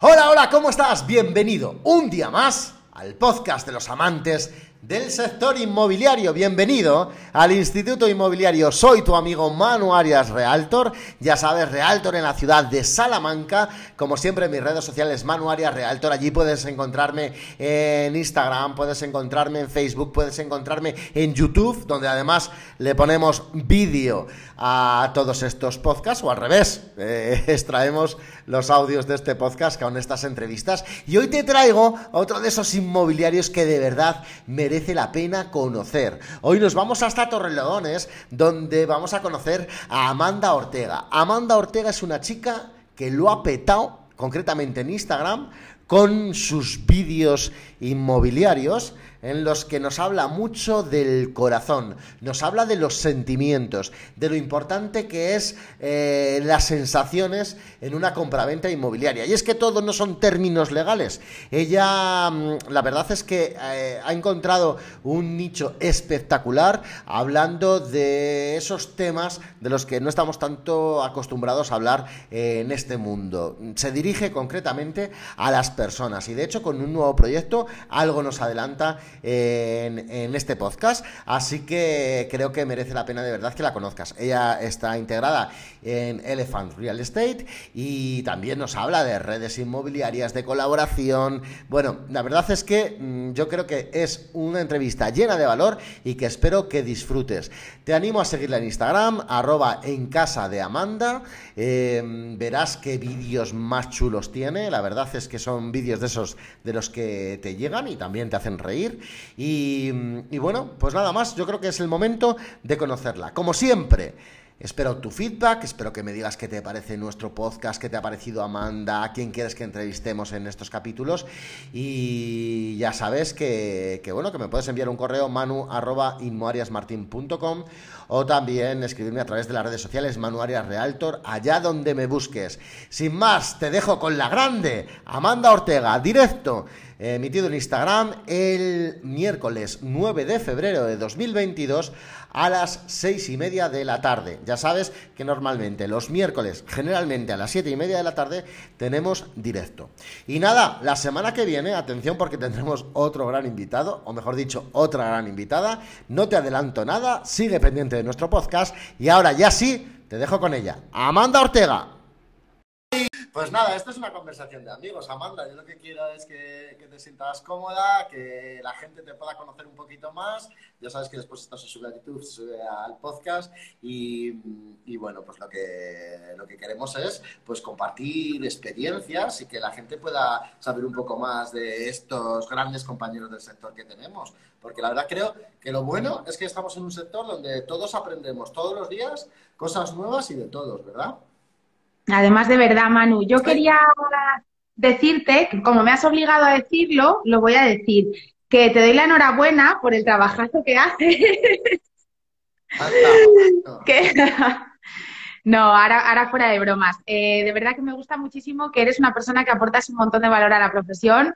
Hola, hola, ¿cómo estás? Bienvenido un día más al podcast de los amantes del sector inmobiliario. Bienvenido al Instituto Inmobiliario. Soy tu amigo Manu Arias, Realtor. Ya sabes, Realtor en la ciudad de Salamanca. Como siempre, en mis redes sociales, Manu Arias Realtor. Allí puedes encontrarme en Instagram, puedes encontrarme en Facebook, puedes encontrarme en YouTube, donde además le ponemos vídeo a todos estos podcasts, o al revés, extraemos los audios de este podcast con estas entrevistas. Y hoy te traigo otro de esos inmobiliarios que de verdad merece la pena conocer. Hoy nos vamos hasta Torrelodones, donde vamos a conocer a Amanda Ortega. Amanda Ortega es una chica que lo ha petado, concretamente en Instagram, con sus vídeos inmobiliarios, en los que nos habla mucho del corazón, nos habla de los sentimientos, de lo importante que es las sensaciones en una compraventa inmobiliaria. Y es que todo no son términos legales. Ella, la verdad es que ha encontrado un nicho espectacular hablando de esos temas de los que no estamos tanto acostumbrados a hablar en este mundo. Se dirige concretamente a las personas y, de hecho, con un nuevo proyecto, algo nos adelanta en este podcast, así que creo que merece la pena de verdad que la conozcas. Ella está integrada en Elephant Real Estate y también nos habla de redes inmobiliarias, de colaboración. Bueno, la verdad es que yo creo que es una entrevista llena de valor y que espero que disfrutes. Te animo a seguirla en Instagram, @encasadeamanda. Verás qué vídeos más chulos tiene. La verdad es que son vídeos de esos de los que te llegan y también te hacen reír. Y bueno, pues nada más, yo creo que es el momento de conocerla. Como siempre, espero tu feedback, espero que me digas qué te parece nuestro podcast, qué te ha parecido Amanda, a quién quieres que entrevistemos en estos capítulos. Y ya sabes que bueno, que me puedes enviar un correo, manu@inmoariasmartin.com, o también escribirme a través de las redes sociales, Manu Arias Realtor, allá donde me busques. Sin más, te dejo con la grande Amanda Ortega, directo, emitido en Instagram el miércoles 9 de febrero de 2022 a las 6:30 de la tarde. Ya sabes que normalmente los miércoles, generalmente a las 7:30 de la tarde, tenemos directo. Y nada, la semana que viene, atención, porque tendremos otro gran invitado, o mejor dicho, otra gran invitada. No te adelanto nada, sigue pendiente de nuestro podcast y ahora ya sí, te dejo con ella, Amanda Ortega. Pues nada, esto es una conversación de amigos, Amanda. Yo lo que quiero es que te sientas cómoda, que la gente te pueda conocer un poquito más. Ya sabes que después esto se sube a YouTube, se sube al podcast y bueno, pues lo que queremos es pues compartir experiencias y que la gente pueda saber un poco más de estos grandes compañeros del sector que tenemos. Porque la verdad creo que lo bueno es que estamos en un sector donde todos aprendemos todos los días cosas nuevas y de todos, ¿verdad? Además, de verdad, Manu, yo quería decirte, como me has obligado a decirlo, lo voy a decir, que te doy la enhorabuena por el trabajazo que haces. No, ahora fuera de bromas. De verdad que me gusta muchísimo que eres una persona que aportas un montón de valor a la profesión.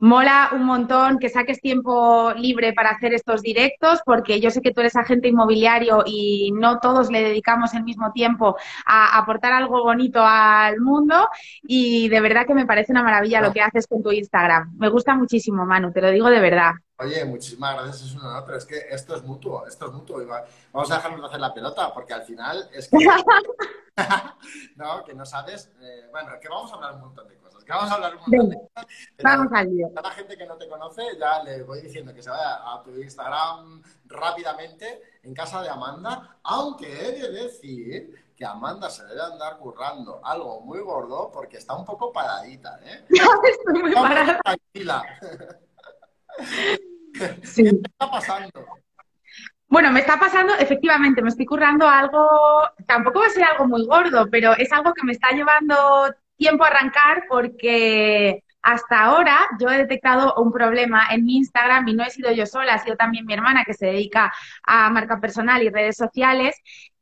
Mola un montón que saques tiempo libre para hacer estos directos, porque yo sé que tú eres agente inmobiliario y no todos le dedicamos el mismo tiempo a aportar algo bonito al mundo, y de verdad que me parece una maravilla lo que haces con tu Instagram. Me gusta muchísimo, Manu, te lo digo de verdad. Oye, muchísimas gracias, es un honor, pero es que esto es mutuo. Vamos a dejarnos de hacer la pelota, porque al final es que... no, que no sabes... bueno, que vamos a hablar un montón de cosas, Vamos al lío. A la gente que no te conoce, ya le voy diciendo que se vaya a tu Instagram rápidamente, en casa de Amanda, aunque he de decir... que Amanda se debe andar currando algo muy gordo, porque está un poco paradita, ¿eh? Estoy muy parada. Tranquila. Sí. ¿Qué te está pasando? Bueno, me está pasando, efectivamente, me estoy currando algo, tampoco va a ser algo muy gordo, pero es algo que me está llevando tiempo a arrancar, porque... hasta ahora yo he detectado un problema en mi Instagram, y no he sido yo sola, ha sido también mi hermana, que se dedica a marca personal y redes sociales,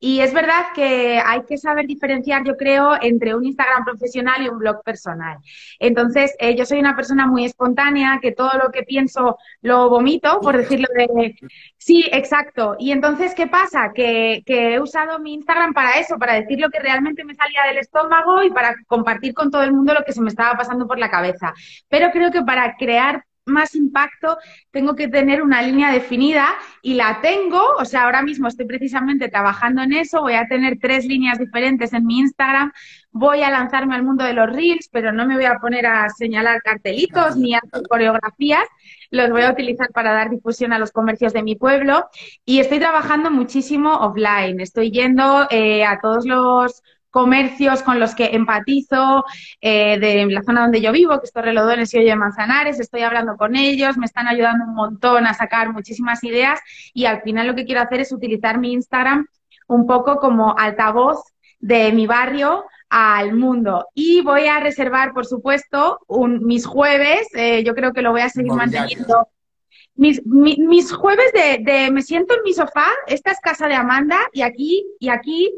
Y es verdad que hay que saber diferenciar, yo creo, entre un Instagram profesional y un blog personal. Entonces, yo soy una persona muy espontánea, que todo lo que pienso lo vomito, por decirlo de... Sí, exacto. Y entonces, ¿qué pasa? Que he usado mi Instagram para eso, para decir lo que realmente me salía del estómago y para compartir con todo el mundo lo que se me estaba pasando por la cabeza. Pero creo que para crear más impacto tengo que tener una línea definida y la tengo, o sea, ahora mismo estoy precisamente trabajando en eso, voy a tener 3 líneas diferentes en mi Instagram, voy a lanzarme al mundo de los Reels, pero no me voy a poner a señalar cartelitos ni a hacer coreografías, los voy a utilizar para dar difusión a los comercios de mi pueblo y estoy trabajando muchísimo offline, estoy yendo a todos los comercios con los que empatizo de la zona donde yo vivo, que es Torrelodones y Hoyo de Manzanares, estoy hablando con ellos, me están ayudando un montón a sacar muchísimas ideas y al final lo que quiero hacer es utilizar mi Instagram un poco como altavoz de mi barrio al mundo. Y voy a reservar, por supuesto, mis jueves, yo creo que lo voy a seguir manteniendo. Mis jueves de me siento en mi sofá, esta es casa de Amanda y aquí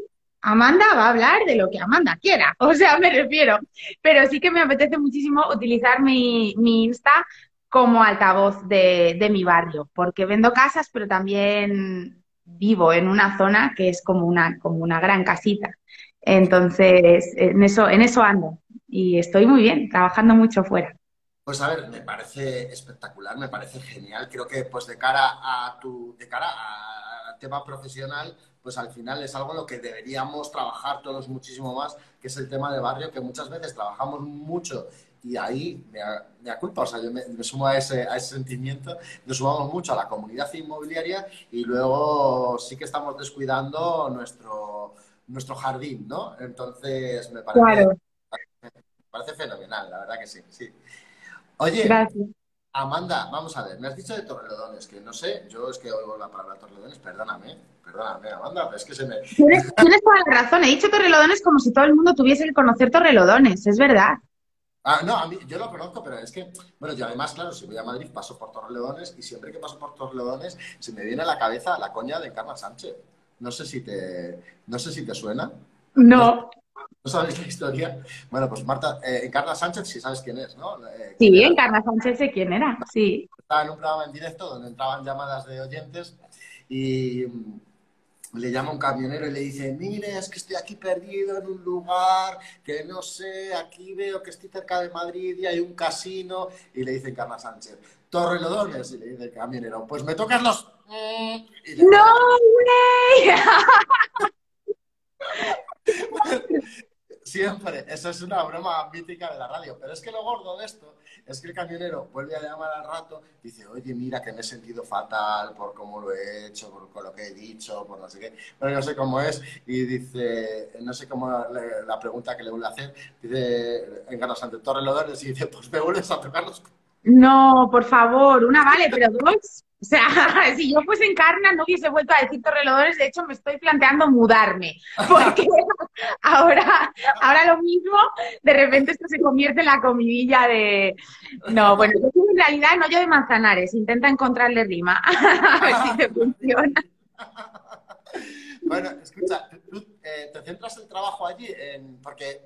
Amanda va a hablar de lo que Amanda quiera, o sea, me refiero. Pero sí que me apetece muchísimo utilizar mi Insta como altavoz de mi barrio, porque vendo casas, pero también vivo en una zona que es como una gran casita. Entonces, en eso ando y estoy muy bien, trabajando mucho fuera. Pues a ver, me parece espectacular, me parece genial. Creo que pues de cara a tema profesional, pues al final es algo en lo que deberíamos trabajar todos muchísimo más, que es el tema de barrio, que muchas veces trabajamos mucho y ahí me culpa, o sea, yo me sumo a ese sentimiento, nos sumamos mucho a la comunidad inmobiliaria y luego sí que estamos descuidando nuestro jardín, ¿no? Entonces me parece, claro, me parece fenomenal, la verdad que sí, sí. Oye, gracias. Amanda, vamos a ver, me has dicho de Torrelodones, que no sé, yo es que oigo la palabra Torrelodones, perdóname, Amanda, pero es que se me... Tienes toda la razón, he dicho Torrelodones como si todo el mundo tuviese que conocer Torrelodones, es verdad. Ah, no, a mí, yo lo conozco, pero es que, bueno, yo además, claro, si voy a Madrid paso por Torrelodones y siempre que paso por Torrelodones se me viene a la cabeza la coña de Carla Sánchez. No sé si te suena. No. ¿No sabéis la historia? Bueno, pues Marta, Encarna Sánchez, si sabes quién es, ¿no? Sí, Encarna Sánchez sé quién era, sí. Estaba en un programa en directo donde entraban llamadas de oyentes y le llama un camionero y le dice, mire, es que estoy aquí perdido en un lugar que no sé, aquí veo que estoy cerca de Madrid y hay un casino. Y le dice Encarna Sánchez, Torrelodones, y le dice el camionero, pues me tocas los... ¡No, güey! Siempre, eso es una broma mítica de la radio, pero es que lo gordo de esto es que el camionero vuelve a llamar al rato y dice, oye, mira que me he sentido fatal por cómo lo he hecho, por lo que he dicho, por no sé qué, bueno, no sé cómo es, y dice, no sé cómo la pregunta que le vuelve a hacer, dice, Encarna Sánchez, Torrelodones, y dice, pues me vuelves a tocar los... No, por favor, una vale, pero dos... O sea, si yo fuese Encarna no hubiese vuelto a decir Torrelodones, de hecho me estoy planteando mudarme, porque ahora lo mismo, de repente esto se convierte en la comidilla de... No, bueno, yo en realidad no yo de Manzanares, intenta encontrarle rima, a ver si te funciona. Bueno, escucha, tú te centras el trabajo allí, porque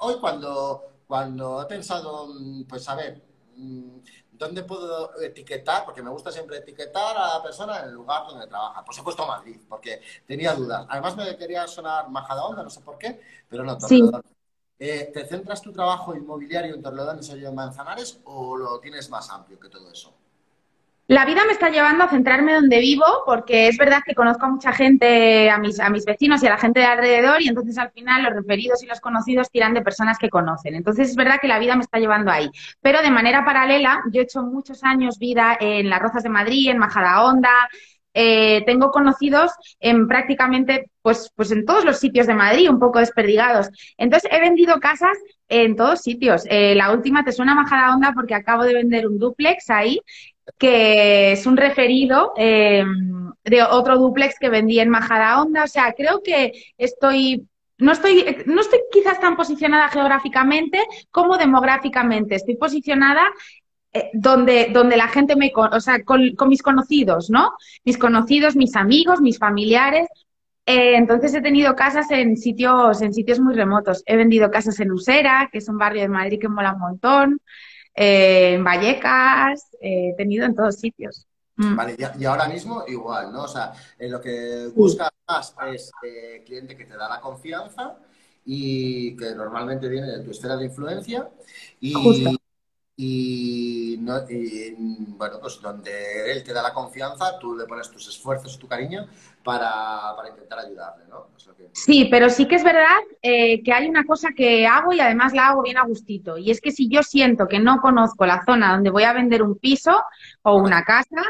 hoy cuando he pensado, pues a ver... ¿Dónde puedo etiquetar? Porque me gusta siempre etiquetar a la persona en el lugar donde trabaja. Por supuesto Madrid, porque tenía dudas. Además me quería sonar Majadahonda, no sé por qué, pero no, Torrelodones. Sí. ¿Te centras tu trabajo inmobiliario en Torrelodones o en Manzanares o lo tienes más amplio que todo eso? La vida me está llevando a centrarme donde vivo, porque es verdad que conozco a mucha gente, a mis vecinos y a la gente de alrededor, y entonces al final los referidos y los conocidos tiran de personas que conocen. Entonces es verdad que la vida me está llevando ahí. Pero de manera paralela, yo he hecho muchos años vida en Las Rozas de Madrid, en Majadahonda... tengo conocidos en prácticamente, pues en todos los sitios de Madrid, un poco desperdigados. Entonces, he vendido casas en todos sitios. La última te suena Majadahonda porque acabo de vender un dúplex ahí, que es un referido de otro dúplex que vendí en Majadahonda. O sea, creo que no estoy quizás tan posicionada geográficamente como demográficamente. Estoy posicionada... donde la gente me... O sea, con mis conocidos, ¿no? Mis conocidos, mis amigos, mis familiares. Entonces he tenido casas en sitios muy remotos. He vendido casas en Usera, que es un barrio de Madrid que mola un montón, en Vallecas, he tenido en todos sitios. Vale, y ahora mismo igual, ¿no? O sea, lo que buscas más es cliente que te da la confianza y que normalmente viene de tu esfera de influencia y bueno, pues donde él te da la confianza, tú le pones tus esfuerzos y tu cariño para intentar ayudarle, ¿no? O sea que... Sí, pero sí que es verdad que hay una cosa que hago y además la hago bien a gustito. Y es que si yo siento que no conozco la zona donde voy a vender un piso o una casa,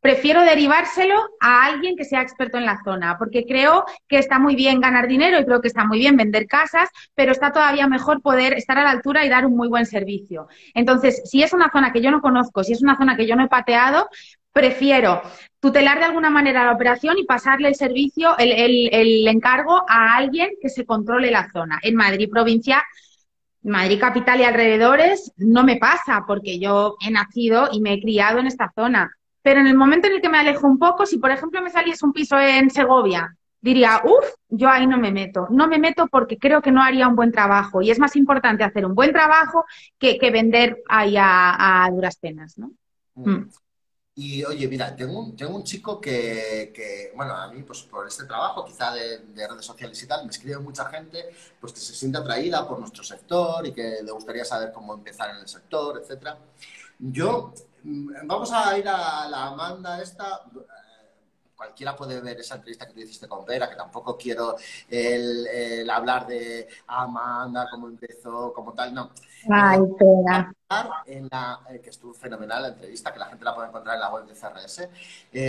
prefiero derivárselo a alguien que sea experto en la zona, porque creo que está muy bien ganar dinero y creo que está muy bien vender casas, pero está todavía mejor poder estar a la altura y dar un muy buen servicio. Entonces, si es una zona que yo no conozco, si es una zona que yo no he pateado, prefiero tutelar de alguna manera la operación y pasarle el servicio, el encargo a alguien que se controle la zona. En Madrid provincia, Madrid capital y alrededores no me pasa, porque yo he nacido y me he criado en esta zona. Pero en el momento en el que me alejo un poco, si por ejemplo me saliese un piso en Segovia, diría, uff, yo ahí no me meto. No me meto porque creo que no haría un buen trabajo. Y es más importante hacer un buen trabajo que vender ahí a duras penas, ¿no? Y oye, mira, tengo un chico que, bueno, a mí pues por este trabajo, quizá de redes sociales y tal, me escribe mucha gente pues que se siente atraída por nuestro sector y que le gustaría saber cómo empezar en el sector, etcétera. Yo... Vamos a ir a la Amanda esta. Cualquiera puede ver esa entrevista que tú hiciste con Vera, que tampoco quiero el hablar de Amanda, cómo empezó, cómo tal, no. Ay, Vera. Que estuvo fenomenal la entrevista, que la gente la puede encontrar en la web de CRS.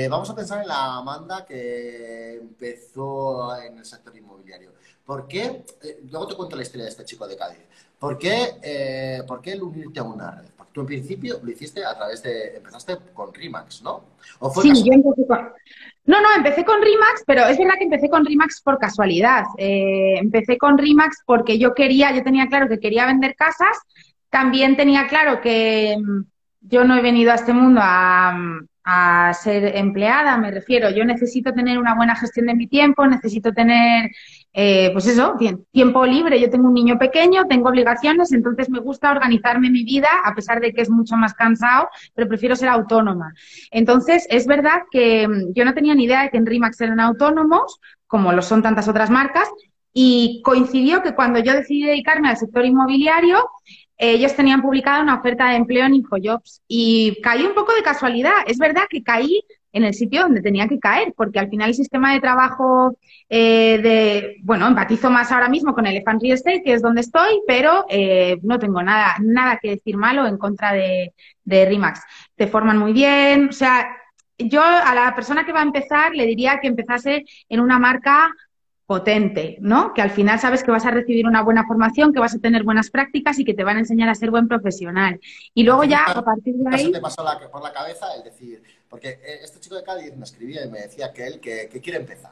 Vamos a pensar en la Amanda que empezó en el sector inmobiliario. ¿Por qué? Luego te cuento la historia de este chico de Cádiz. ¿Por qué el unirte a una red? Porque tú en principio lo hiciste a través de... Empezaste con RE/MAX, ¿no? ¿O fue casual? Yo empecé con... No, empecé con RE/MAX, pero es verdad que empecé con RE/MAX por casualidad. Empecé con RE/MAX porque yo tenía claro que quería vender casas. También tenía claro que yo no he venido a este mundo a ser empleada, me refiero. Yo necesito tener una buena gestión de mi tiempo, necesito tener... pues eso, tiempo libre. Yo tengo un niño pequeño, tengo obligaciones, entonces me gusta organizarme mi vida, a pesar de que es mucho más cansado, pero prefiero ser autónoma. Entonces, es verdad que yo no tenía ni idea de que en RE/MAX eran autónomos, como lo son tantas otras marcas, y coincidió que cuando yo decidí dedicarme al sector inmobiliario, ellos tenían publicada una oferta de empleo en InfoJobs y caí un poco de casualidad. Es verdad que caí en el sitio donde tenía que caer, porque al final el sistema de trabajo, bueno, empatizo más ahora mismo con Elephant Real Estate, que es donde estoy, pero no tengo nada que decir malo en contra de RE/MAX. Te forman muy bien, o sea, yo a la persona que va a empezar le diría que empezase en una marca potente, ¿no? Que al final sabes que vas a recibir una buena formación, que vas a tener buenas prácticas y que te van a enseñar a ser buen profesional. Y luego ya, a partir de ahí... ¿Te pasó por la cabeza el decir? Porque este chico de Cádiz me escribía y me decía que él que quiere empezar,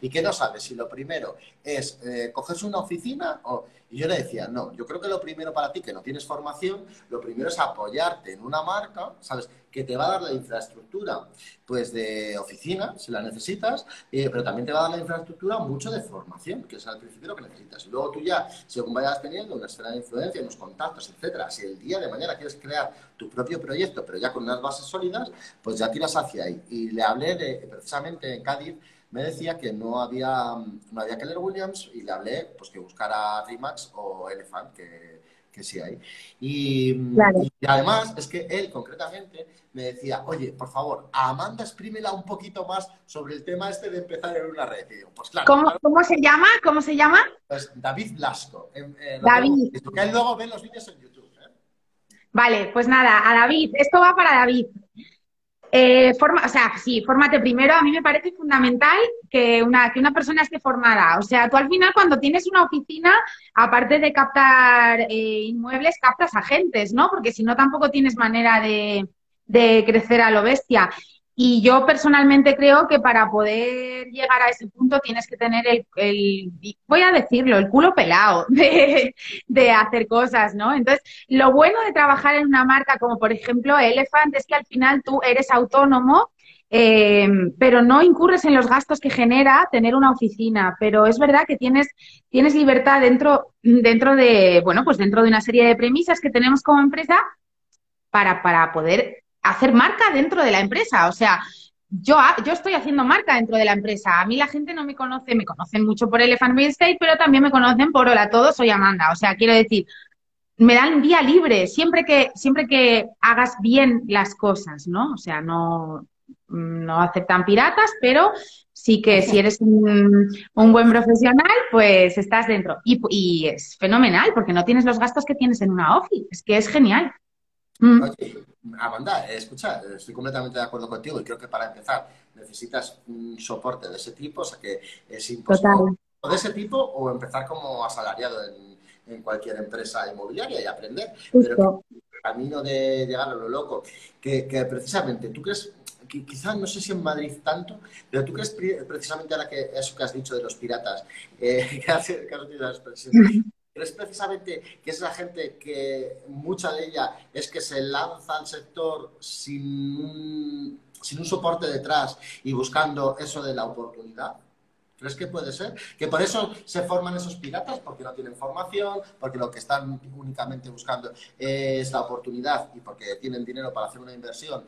y que no sabe si lo primero es cogerse una oficina o... Y yo le decía, no, yo creo que lo primero para ti, que no tienes formación, lo primero es apoyarte en una marca, ¿sabes?, que te va a dar la infraestructura, pues, de oficina, si la necesitas, pero también te va a dar la infraestructura mucho de formación, que es al principio lo que necesitas. Y luego tú ya, según vayas teniendo una esfera de influencia, unos contactos, etcétera, si el día de mañana quieres crear tu propio proyecto, pero ya con unas bases sólidas, pues ya tiras hacia ahí. Y le hablé de, precisamente en Cádiz, me decía que no había Keller Williams y le hablé pues que buscara RE/MAX o Elephant, que sí hay. Y además es que él concretamente me decía, oye, por favor, a Amanda exprímela un poquito más sobre el tema este de empezar en una red. Y digo, pues claro. ¿Cómo se llama? ¿Cómo se llama? Pues David Lasco. David. Que él luego ve los vídeos en YouTube. Vale, pues nada, a David. Esto va para David. Fórmate primero. A mí me parece fundamental que una persona esté formada. O sea, tú al final cuando tienes una oficina, aparte de captar inmuebles, captas agentes, ¿no? Porque si no tampoco tienes manera de crecer a lo bestia. Y yo personalmente creo que para poder llegar a ese punto tienes que tener el culo pelado de hacer cosas, ¿no? Entonces, lo bueno de trabajar en una marca como, por ejemplo, Elephant, es que al final tú eres autónomo Pero no incurres en los gastos que genera tener una oficina, pero es verdad que tienes libertad dentro de, bueno, pues dentro de una serie de premisas que tenemos como empresa para poder hacer marca dentro de la empresa. O sea, yo estoy haciendo marca dentro de la empresa. A mí la gente no me conoce, me conocen mucho por Elephant Real Estate, pero también me conocen por Hola a todos, soy Amanda. O sea, quiero decir, me dan vía libre siempre que hagas bien las cosas, ¿no? O sea, no aceptan piratas, pero sí que si eres un buen profesional, pues estás dentro. Y es fenomenal, porque no tienes los gastos que tienes en una office. Es que es genial. Oye, Amanda, escucha, estoy completamente de acuerdo contigo y creo que para empezar necesitas un soporte de ese tipo, o sea que es imposible. Total. O de ese tipo o empezar como asalariado en cualquier empresa inmobiliaria y aprender. Justo. Pero el camino de llegar a lo loco, que precisamente tú crees... Quizás, no sé si en Madrid tanto, pero ¿tú crees precisamente ahora que eso que has dicho de los piratas, crees precisamente que es la gente que mucha de ella es que se lanza al sector sin un soporte detrás y buscando eso de la oportunidad? ¿Crees que puede ser? ¿Que por eso se forman esos piratas? Porque no tienen formación, porque lo que están únicamente buscando es la oportunidad y porque tienen dinero para hacer una inversión.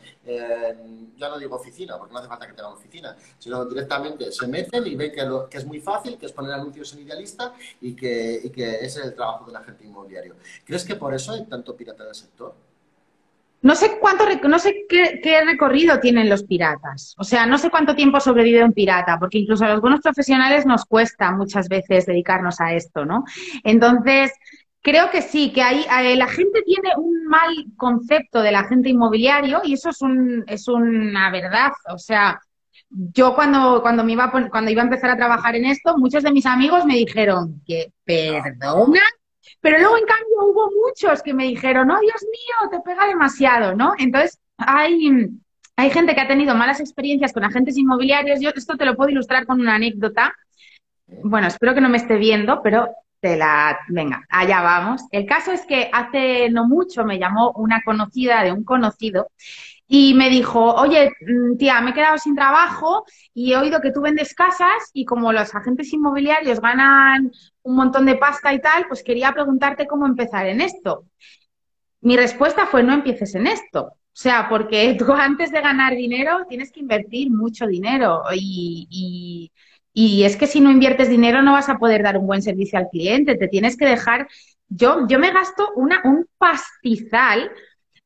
Ya no digo oficina, porque no hace falta que tengan oficina, sino directamente se meten y ven que es muy fácil, que es poner anuncios en Idealista y que ese es el trabajo del agente inmobiliario. ¿Crees que por eso hay tanto pirata en el sector? No sé qué recorrido tienen los piratas. O sea, no sé cuánto tiempo sobrevive un pirata, porque incluso a los buenos profesionales nos cuesta muchas veces dedicarnos a esto, ¿no? Entonces, creo que sí, que la gente tiene un mal concepto del agente inmobiliario y eso es una verdad. O sea, yo cuando iba a empezar a trabajar en esto, muchos de mis amigos me dijeron que, perdona... Pero luego, en cambio, hubo muchos que me dijeron, oh, Dios mío, te pega demasiado, ¿no? Entonces, hay gente que ha tenido malas experiencias con agentes inmobiliarios. Yo esto te lo puedo ilustrar con una anécdota. Bueno, espero que no me esté viendo, pero venga, allá vamos. El caso es que hace no mucho me llamó una conocida de un conocido y me dijo, oye, tía, me he quedado sin trabajo y he oído que tú vendes casas y como los agentes inmobiliarios ganan un montón de pasta y tal, pues quería preguntarte cómo empezar en esto. Mi respuesta fue, no empieces en esto. O sea, porque tú antes de ganar dinero tienes que invertir mucho dinero y es que si no inviertes dinero no vas a poder dar un buen servicio al cliente, te tienes que dejar... Yo me gasto un pastizal...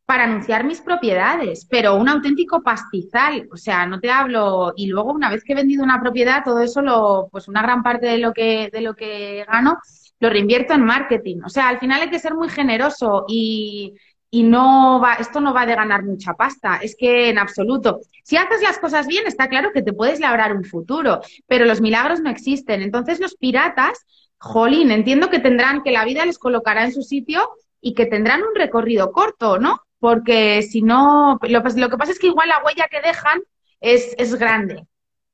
para anunciar mis propiedades, pero un auténtico pastizal, o sea, no te hablo... Y luego, una vez que he vendido una propiedad, todo eso, pues una gran parte de lo que gano, lo reinvierto en marketing. O sea, al final hay que ser muy generoso y esto no va de ganar mucha pasta, es que en absoluto. Si haces las cosas bien, está claro que te puedes labrar un futuro, pero los milagros no existen. Entonces, los piratas, jolín, entiendo que tendrán que la vida les colocará en su sitio y que tendrán un recorrido corto, ¿no? Porque si no, lo que pasa es que igual la huella que dejan es grande.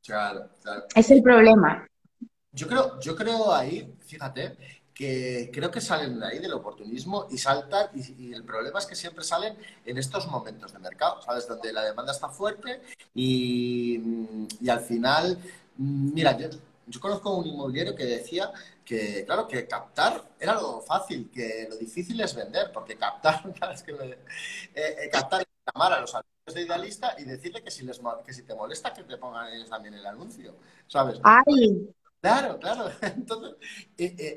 Claro, claro. Es el problema. Yo creo ahí, fíjate, que creo que salen de ahí del oportunismo y saltan, y el problema es que siempre salen en estos momentos de mercado, ¿sabes? Donde la demanda está fuerte y al final, mira, yo conozco un inmobiliario que decía que, claro, que captar era lo fácil, que lo difícil es vender, porque captar es llamar a los anuncios de Idealista y decirle que si te molesta que te pongan ellos también el anuncio, ¿sabes? ¡Ay! Claro. Entonces,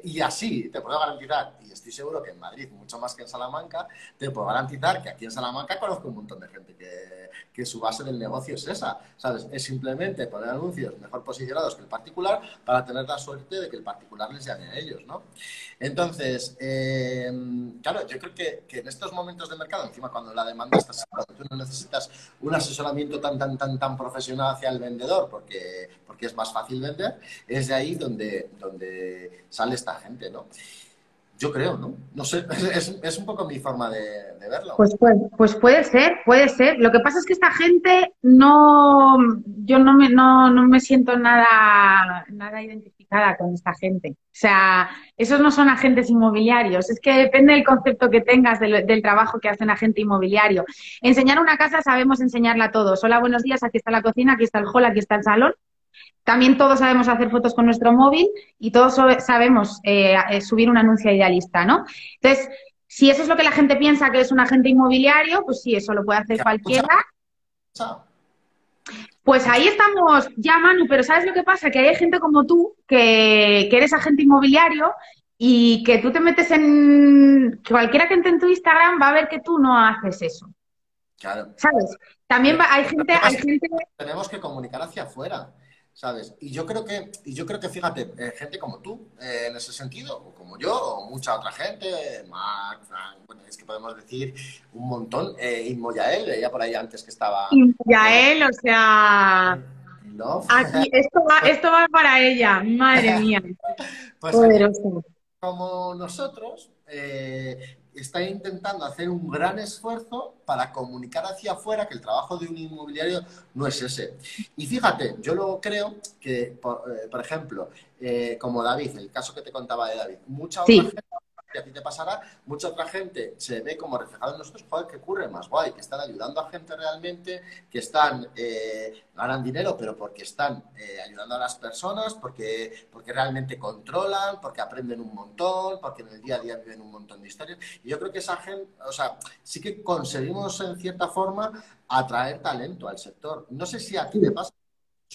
y así te puedo garantizar, y estoy seguro que en Madrid, mucho más que en Salamanca, te puedo garantizar que aquí en Salamanca conozco un montón de gente que su base del negocio es esa, ¿sabes? Es simplemente poner anuncios mejor posicionados que el particular para tener la suerte de que el particular les llame a ellos, ¿no? Entonces, claro, yo creo que en estos momentos de mercado, encima cuando la demanda está saturada, tú no necesitas un asesoramiento tan profesional hacia el vendedor porque es más fácil vender, es de ahí donde sale esta gente, ¿no? Yo creo, ¿no? No sé, es un poco mi forma de verlo. Pues puede ser. Lo que pasa es que esta gente no... Yo no me siento nada identificada. organizada con esta gente. O sea, esos no son agentes inmobiliarios. Es que depende del concepto que tengas del trabajo que hace un agente inmobiliario. Enseñar una casa sabemos enseñarla a todos. Hola, buenos días, aquí está la cocina, aquí está el hall, aquí está el salón. También todos sabemos hacer fotos con nuestro móvil y todos sabemos subir un anuncio Idealista, ¿no? Entonces, si eso es lo que la gente piensa que es un agente inmobiliario, pues sí, eso lo puede hacer cualquiera. Pues ahí estamos ya, Manu, pero ¿sabes lo que pasa? Que hay gente como tú, que eres agente inmobiliario y que tú te metes en... Cualquiera que entre en tu Instagram va a ver que tú no haces eso. Claro. ¿Sabes? También hay gente... Tenemos que comunicar hacia afuera, ¿sabes? Y yo creo que, fíjate, gente como tú, en ese sentido, o como yo, o mucha otra gente, Mark, Frank, bueno, es que podemos decir un montón, Inmo Yael, ella por ahí antes que estaba... Inmo Yael, o sea... ¿No? Aquí, esto va para ella, madre mía. Pues poderoso. Como nosotros, está intentando hacer un gran esfuerzo para comunicar hacia afuera que el trabajo de un inmobiliario no es ese. Y fíjate, yo luego creo que, por ejemplo, como David, el caso que te contaba de David, mucha otra gente, que a ti te pasará, mucha otra gente se ve como reflejado en nosotros, joder, que ocurre más guay, que están ayudando a gente realmente, que están, ganan dinero, pero porque están ayudando a las personas, porque realmente controlan, porque aprenden un montón, porque en el día a día viven un montón de historias. Y yo creo que esa gente, o sea, sí que conseguimos en cierta forma atraer talento al sector. No sé si a ti te pasa.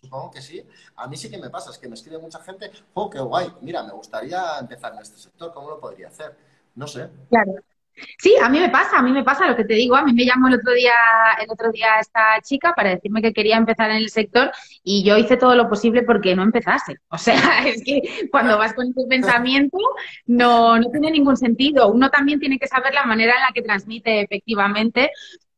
Supongo que sí. A mí sí que me pasa, es que me escribe mucha gente, oh, qué guay, mira, me gustaría empezar en este sector, ¿cómo lo podría hacer? No sé. Claro. Sí, a mí me pasa lo que te digo. A mí me llamó el otro día esta chica para decirme que quería empezar en el sector y yo hice todo lo posible porque no empezase. O sea, es que cuando vas con tu pensamiento no tiene ningún sentido. Uno también tiene que saber la manera en la que transmite efectivamente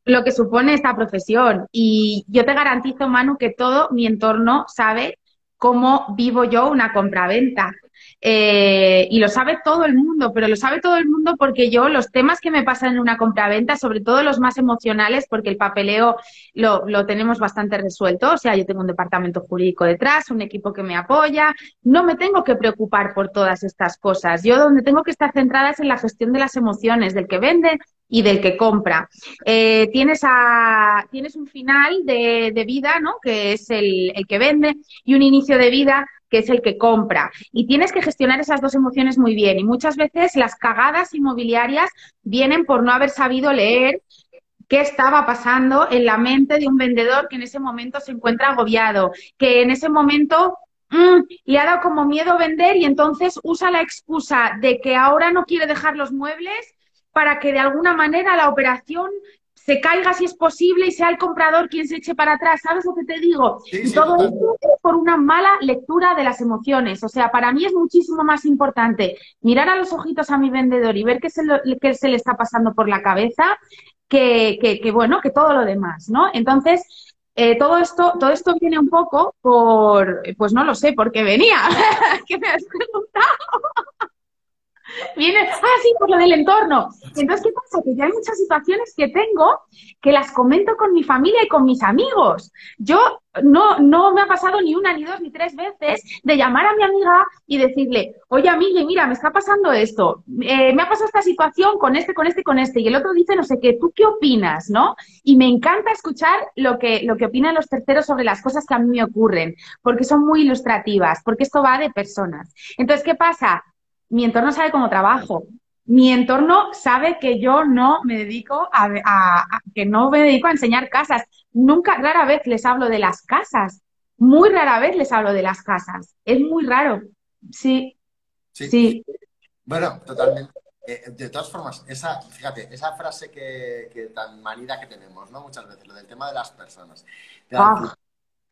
lo que supone esta profesión. Y yo te garantizo, Manu, que todo mi entorno sabe cómo vivo yo una compraventa. Y lo sabe todo el mundo, pero lo sabe todo el mundo porque yo los temas que me pasan en una compraventa, sobre todo los más emocionales, porque el papeleo lo tenemos bastante resuelto. O sea, yo tengo un departamento jurídico detrás, un equipo que me apoya. No me tengo que preocupar por todas estas cosas. Yo donde tengo que estar centrada es en la gestión de las emociones del que vende y del que compra. Tienes un final de vida, ¿no? Que es el que vende, y un inicio de vida que es el que compra. Y tienes que gestionar esas dos emociones muy bien. Y muchas veces las cagadas inmobiliarias vienen por no haber sabido leer qué estaba pasando en la mente de un vendedor que en ese momento se encuentra agobiado, que en ese momento le ha dado como miedo vender y entonces usa la excusa de que ahora no quiere dejar los muebles para que de alguna manera la operación se caiga si es posible y sea el comprador quien se eche para atrás. ¿Sabes lo que te digo? Sí, y todo esto es por una mala lectura de las emociones. O sea, para mí es muchísimo más importante mirar a los ojitos a mi vendedor y ver qué se le está pasando por la cabeza que todo lo demás, ¿no? Entonces... Todo esto viene un poco por... Pues no lo sé, ¿por qué venía? ¿Qué me has preguntado? Viene, sí, por lo del entorno. Entonces, ¿qué pasa? Que ya hay muchas situaciones que tengo que las comento con mi familia y con mis amigos. Yo no me ha pasado ni una, ni dos, ni tres veces de llamar a mi amiga y decirle, oye, amiga, mira, me está pasando esto, me ha pasado esta situación con este, y el otro dice no sé qué, ¿tú qué opinas? ¿No? Y me encanta escuchar lo que opinan los terceros sobre las cosas que a mí me ocurren, porque son muy ilustrativas, porque esto va de personas. Entonces, ¿qué pasa? Mi entorno sabe cómo trabajo. Mi entorno sabe que yo no me dedico a enseñar casas. Rara vez les hablo de las casas. Muy rara vez les hablo de las casas. Es muy raro. Sí. Sí. Sí. Bueno, totalmente. De todas formas, fíjate, esa frase que tan manida que tenemos, ¿no? Muchas veces, lo del tema de las personas.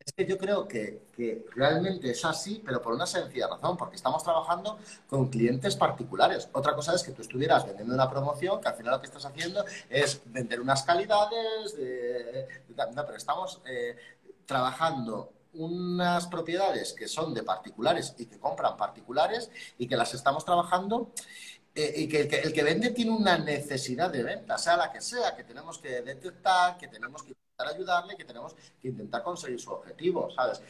Es que yo creo que realmente es así, pero por una sencilla razón, porque estamos trabajando con clientes particulares. Otra cosa es que tú estuvieras vendiendo una promoción, que al final lo que estás haciendo es vender unas calidades, no, pero estamos trabajando unas propiedades que son de particulares y que compran particulares y que las estamos trabajando. Y que el que vende tiene una necesidad de venta, sea, que tenemos que detectar, que tenemos que intentar ayudarle, que tenemos que intentar conseguir su objetivo, ¿sabes?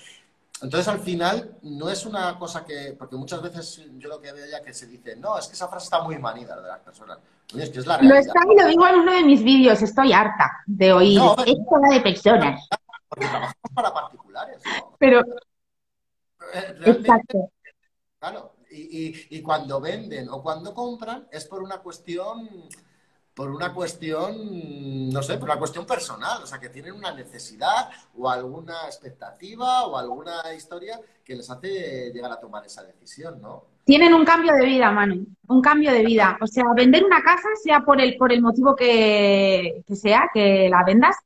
Entonces, al final, no es una cosa que... Porque muchas veces yo lo que veo ya que se dice, no, es que esa frase está muy manida de las personas. Oye, es que es la realidad. Lo está y lo digo en uno de mis vídeos, estoy harta de oír esto de personas. Porque trabajamos para particulares, ¿no? Pero... Exacto. Claro, y cuando venden o cuando compran es por una cuestión... no sé, por una cuestión personal, o sea, que tienen una necesidad o alguna expectativa o alguna historia que les hace llegar a tomar esa decisión, ¿no? Tienen un cambio de vida, Manu, un cambio de vida. O sea, vender una casa, sea por el motivo que sea, que la vendas,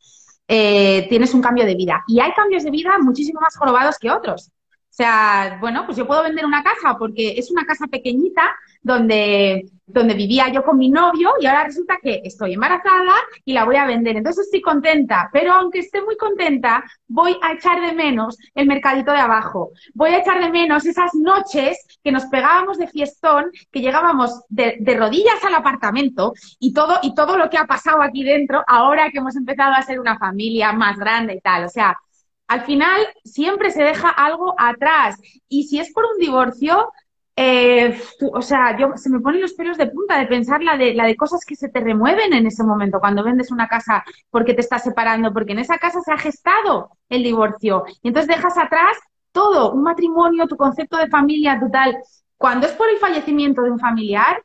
tienes un cambio de vida. Y hay cambios de vida muchísimo más jorobados que otros. O sea, bueno, pues yo puedo vender una casa porque es una casa pequeñita donde vivía yo con mi novio y ahora resulta que estoy embarazada y la voy a vender. Entonces estoy contenta, pero aunque esté muy contenta, voy a echar de menos el mercadito de abajo. Voy a echar de menos esas noches que nos pegábamos de fiestón, que llegábamos de rodillas al apartamento y todo lo que ha pasado aquí dentro ahora que hemos empezado a ser una familia más grande y tal. O sea, al final siempre se deja algo atrás y si es por un divorcio, o sea, se me ponen los pelos de punta de pensar la de cosas que se te remueven en ese momento cuando vendes una casa porque te estás separando, porque en esa casa se ha gestado el divorcio y entonces dejas atrás todo, un matrimonio, tu concepto de familia, total. Cuando es por el fallecimiento de un familiar,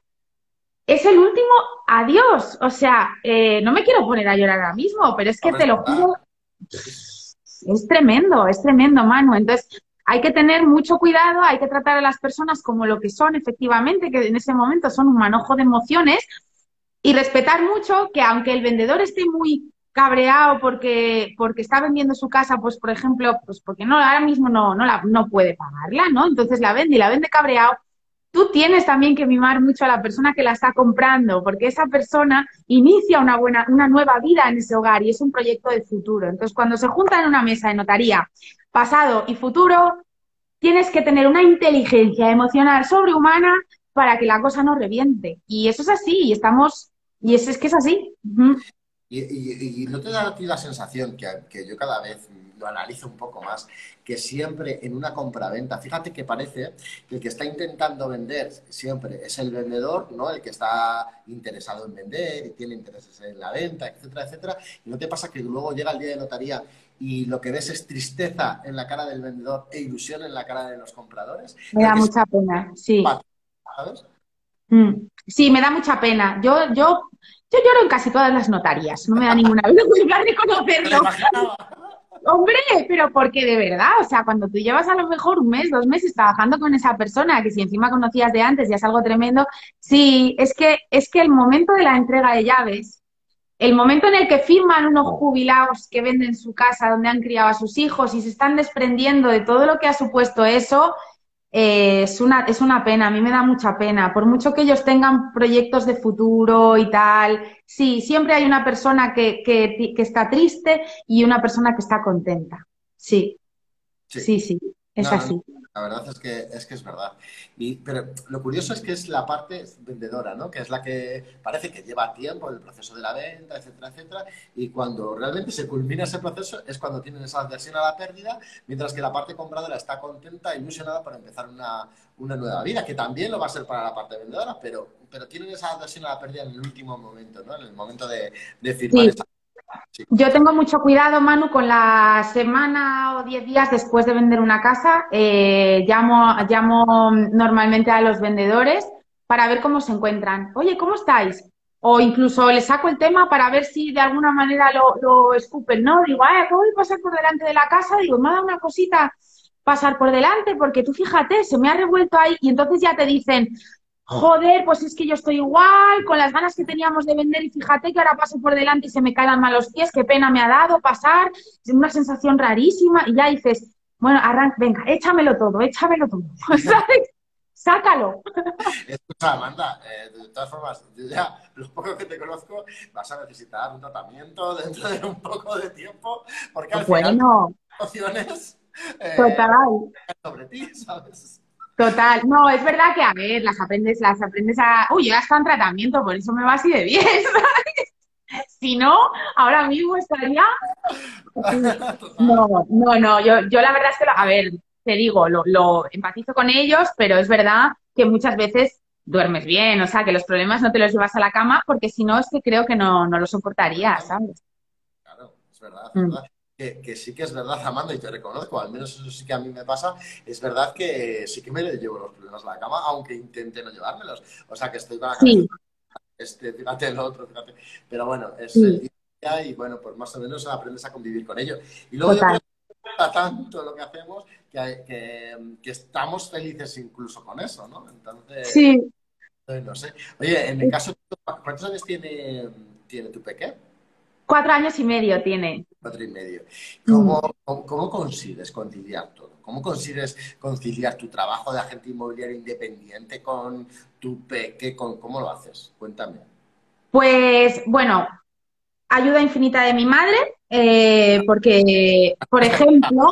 es el último adiós. O sea, no me quiero poner a llorar ahora mismo, pero es que te lo juro... es tremendo, Manu. Entonces, hay que tener mucho cuidado, hay que tratar a las personas como lo que son, efectivamente, que en ese momento son un manojo de emociones, y respetar mucho que aunque el vendedor esté muy cabreado porque está vendiendo su casa, pues, por ejemplo, pues porque no, ahora mismo no puede pagarla, ¿no? Entonces la vende y la vende cabreado. Tú tienes también que mimar mucho a la persona que la está comprando, porque esa persona inicia una nueva vida en ese hogar y es un proyecto de futuro. Entonces, cuando se juntan en una mesa de notaría, pasado y futuro, tienes que tener una inteligencia emocional sobrehumana para que la cosa no reviente. Y eso es así, y es que es así. Uh-huh. ¿Y no te da a ti la sensación que yo cada vez lo analizo un poco más, que siempre en una compraventa, fíjate que parece que el que está intentando vender siempre es el vendedor, ¿no? El que está interesado en vender y tiene intereses en la venta, etcétera, etcétera. ¿Y no te pasa que luego llega el día de notaría y lo que ves es tristeza en la cara del vendedor e ilusión en la cara de los compradores? Me da mucha pena, sí. ¿Sabes? Sí, me da mucha pena. Yo lloro en casi todas las notarías, no me da ninguna vergüenza reconocerlo. Hombre, pero porque de verdad, o sea, cuando tú llevas a lo mejor un mes, 2 meses trabajando con esa persona, que si encima conocías de antes ya es algo tremendo, sí, es que el momento de la entrega de llaves, el momento en el que firman unos jubilados que venden su casa, donde han criado a sus hijos y se están desprendiendo de todo lo que ha supuesto eso... es una pena, a mí me da mucha pena, por mucho que ellos tengan proyectos de futuro y tal, sí, siempre hay una persona que está triste y una persona que está contenta, sí, es así. La verdad es que es verdad. Pero lo curioso es que es la parte vendedora, ¿no? Que es la que parece que lleva tiempo el proceso de la venta, etcétera, etcétera. Y cuando realmente se culmina ese proceso es cuando tienen esa adversión a la pérdida, mientras que la parte compradora está contenta, ilusionada para empezar una nueva vida, que también lo va a ser para la parte vendedora, pero tienen esa adversión a la pérdida en el último momento, ¿no? En el momento de firmar esa... Sí. Yo tengo mucho cuidado, Manu, con la semana o 10 días después de vender una casa. Llamo normalmente a los vendedores para ver cómo se encuentran. Oye, ¿cómo estáis? O incluso les saco el tema para ver si de alguna manera lo escupen, ¿no? Digo, acabo de pasar por delante de la casa, digo, me ha dado una cosita pasar por delante porque tú fíjate, se me ha revuelto ahí y entonces ya te dicen... Joder, pues es que yo estoy igual, con las ganas que teníamos de vender y fíjate que ahora paso por delante y se me caen mal los pies, qué pena me ha dado pasar, es una sensación rarísima y ya dices, bueno, venga, échamelo todo, ¿sabes? ¡Sácalo! Escucha, Amanda, de todas formas, ya los pocos que te conozco vas a necesitar un tratamiento dentro de un poco de tiempo, porque al final emociones sobre ti, ¿sabes? Total, no, es verdad que, a ver, las aprendes a... Uy, yo ya está en tratamiento, por eso me va así de bien, ¿sabes? Si no, ahora mismo estaría... No, yo la verdad es que, a ver, te digo, lo empatizo con ellos, pero es verdad que muchas veces duermes bien, o sea, que los problemas no te los llevas a la cama, porque si no es que creo que no lo soportaría, ¿sabes? Claro, es verdad, es verdad. Que sí que es verdad, Amanda, y te reconozco, al menos eso sí que a mí me pasa, es verdad que sí que me llevo los problemas a la cama, aunque intente no llevármelos. O sea, que estoy con la cabeza, fíjate el otro, fíjate. Pero bueno, es el día a día y bueno, pues más o menos aprendes a convivir con ello. Y luego yo creo que me gusta tanto lo que hacemos que estamos felices incluso con eso, ¿no? Entonces, no sé. Oye, en mi caso, ¿cuántos años tiene tu pequeño? 4 años y medio tiene. 4 y medio. ¿Cómo consigues conciliar todo? ¿Cómo consigues conciliar tu trabajo de agente inmobiliario independiente con tu peque? ¿Cómo lo haces? Cuéntame. Pues, bueno, ayuda infinita de mi madre, porque, por ejemplo...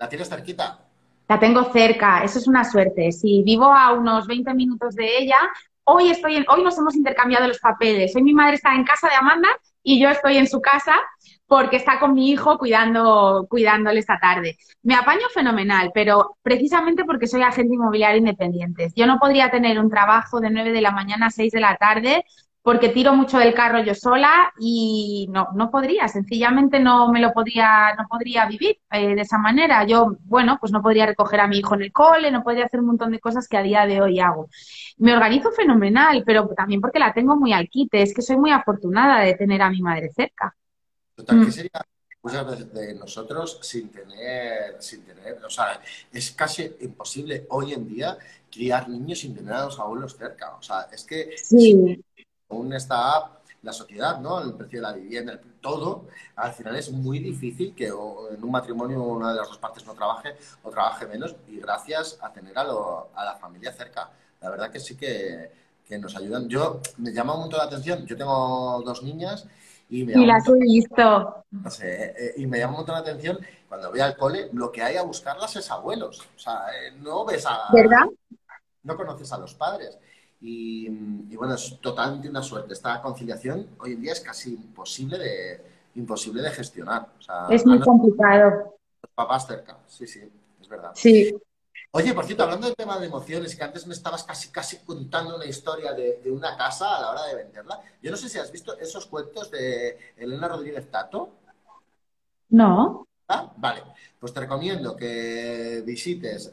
¿La tienes cerquita? La tengo cerca, eso es una suerte. Sí, vivo a unos 20 minutos de ella... Hoy nos hemos intercambiado los papeles. Hoy mi madre está en casa de Amanda y yo estoy en su casa porque está con mi hijo cuidándole esta tarde. Me apaño fenomenal, pero precisamente porque soy agente inmobiliario independiente. Yo no podría tener un trabajo de 9 de la mañana a 6 de la tarde porque tiro mucho del carro yo sola y no podría. Sencillamente no podría vivir de esa manera. Yo, bueno, pues no podría recoger a mi hijo en el cole, no podría hacer un montón de cosas que a día de hoy hago. Me organizo fenomenal, pero también porque la tengo muy al quite. Es que soy muy afortunada de tener a mi madre cerca. Total, ¿qué sería muchas veces de nosotros sin tener? O sea, es casi imposible hoy en día criar niños sin tener a los abuelos cerca. O sea, es que aún está la sociedad, ¿no? El precio de la vivienda, todo. Al final es muy difícil que en un matrimonio una de las dos partes no trabaje o trabaje menos. Y gracias a tener a la familia cerca. La verdad que sí que nos ayudan. Me llama mucho la atención. Yo tengo 2 niñas y me las he visto. No sé, y me llama mucho la atención. Cuando voy al cole, lo que hay a buscarlas es abuelos. O sea, no ves a... ¿Verdad? No conoces a los padres. Y bueno, es totalmente una suerte. Esta conciliación hoy en día es casi imposible de gestionar. O sea, es muy complicado. Los papás cerca, sí, es verdad. Sí. Oye, por cierto, hablando del tema de emociones, que antes me estabas casi contando una historia de una casa a la hora de venderla. Yo no sé si has visto esos cuentos de Elena Rodríguez Tato. No. ¿Ah? Vale, pues te recomiendo que visites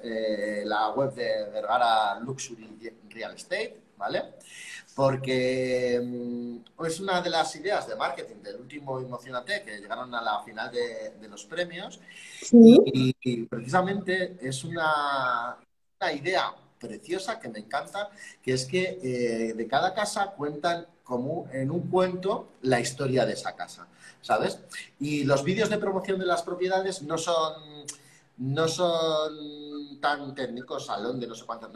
la web de Vergara Luxury Real Estate, ¿vale? Porque es una de las ideas de marketing del último Emocionate, que llegaron a la final de los premios. ¿Sí? Y precisamente es una idea preciosa que me encanta, que es que de cada casa cuentan como en un cuento la historia de esa casa, ¿sabes? Y los vídeos de promoción de las propiedades no son tan técnicos, salón de no sé cuántos,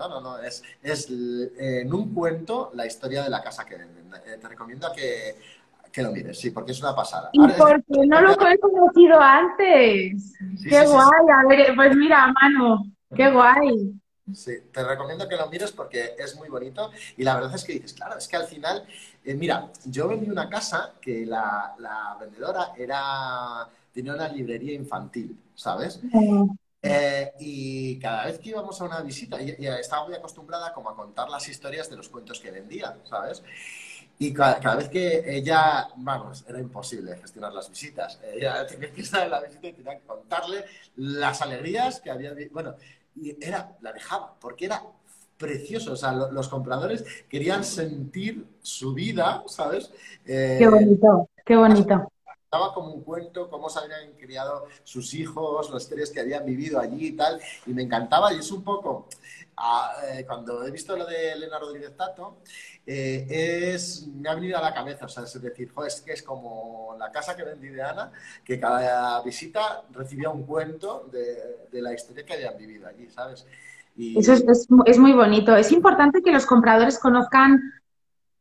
es en un cuento la historia de la casa que venden. Te recomiendo que lo mires, sí, porque es una pasada. Y porque no lo he conocido antes. Sí, qué guay, sí. A ver, pues mira, Manu, qué guay. Sí, te recomiendo que lo mires porque es muy bonito y la verdad es que dices, claro, es que al final, mira, yo vendí una casa que la vendedora tenía una librería infantil, ¿sabes? Y cada vez que íbamos a una visita, ella estaba muy acostumbrada como a contar las historias de los cuentos que vendía, ¿sabes? Y cada vez que ella, vamos, era imposible gestionar las visitas, ella tenía que estar en la visita y tenía que contarle las alegrías que había, bueno... Y la dejaba, porque era precioso. O sea, los compradores querían sentir su vida, ¿sabes? Qué bonito, qué bonito. Estaba como un cuento, cómo se habían criado sus hijos, los 3 que habían vivido allí y tal. Y me encantaba. Y es un poco, cuando he visto lo de Elena Rodríguez Tato, me ha venido a la cabeza. O sea, es decir, es que es como la casa que vendí de Ana, que cada visita recibía un cuento de la historia que habían vivido allí, ¿sabes? Y... Eso es muy bonito. Es importante que los compradores conozcan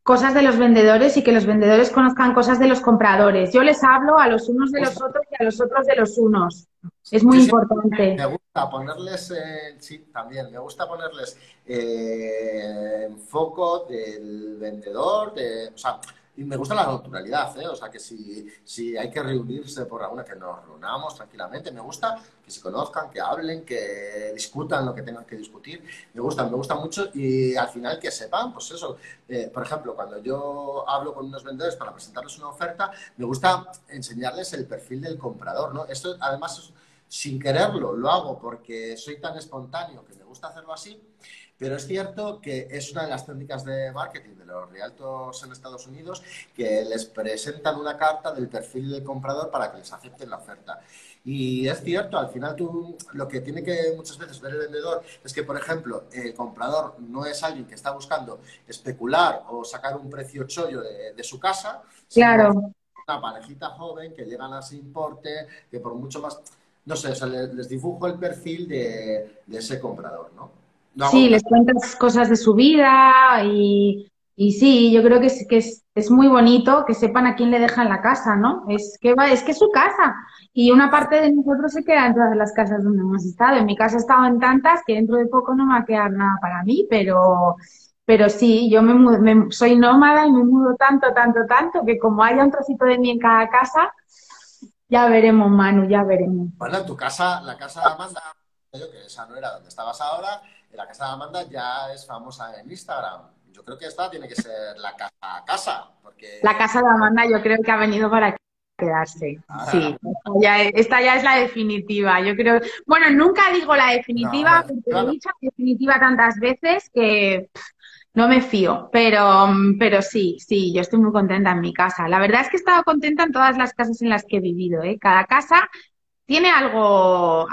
cosas de los vendedores y que los vendedores conozcan cosas de los compradores. Yo les hablo a los unos de los otros y a los otros de los unos. Es muy importante. Me gusta ponerles, foco del vendedor, o sea, Y me gusta la naturalidad, ¿eh? O sea, que si hay que reunirse por alguna, que nos reunamos tranquilamente. Me gusta que se conozcan, que hablen, que discutan lo que tengan que discutir. Me gusta mucho y al final que sepan, pues eso. Por ejemplo, cuando yo hablo con unos vendedores para presentarles una oferta, me gusta enseñarles el perfil del comprador, ¿no? Esto además es... Sin quererlo, lo hago porque soy tan espontáneo que me gusta hacerlo así, pero es cierto que es una de las técnicas de marketing de los realtors en Estados Unidos, que les presentan una carta del perfil del comprador para que les acepten la oferta. Y es cierto, al final tú lo que tiene que muchas veces ver el vendedor es que, por ejemplo, el comprador no es alguien que está buscando especular o sacar un precio chollo de su casa. Claro. Una parejita joven que llegan a ese importe, que por mucho más... No sé, o sea, les dibujo el perfil de ese comprador, ¿no? Sí, les cuentas cosas de su vida y sí, yo creo que es muy bonito que sepan a quién le dejan la casa, ¿no? Es que es su casa y una parte de nosotros se queda en todas las casas donde hemos estado. En mi casa he estado en tantas que dentro de poco no me va a quedar nada para mí, pero sí, yo soy nómada y me mudo tanto que como haya un trocito de mí en cada casa... Ya veremos, Manu, ya veremos. Bueno, tu casa, la casa de Amanda, que esa no era donde estabas ahora, la casa de Amanda ya es famosa en Instagram. Yo creo que esta tiene que ser la casa, porque... La casa de Amanda yo creo que ha venido para quedarse, sí. Esta ya es la definitiva, yo creo... Bueno, nunca digo la definitiva, no, porque he dicho definitiva tantas veces que... No me fío, pero sí, yo estoy muy contenta en mi casa. La verdad es que he estado contenta en todas las casas en las que he vivido, ¿eh? Cada casa tiene algo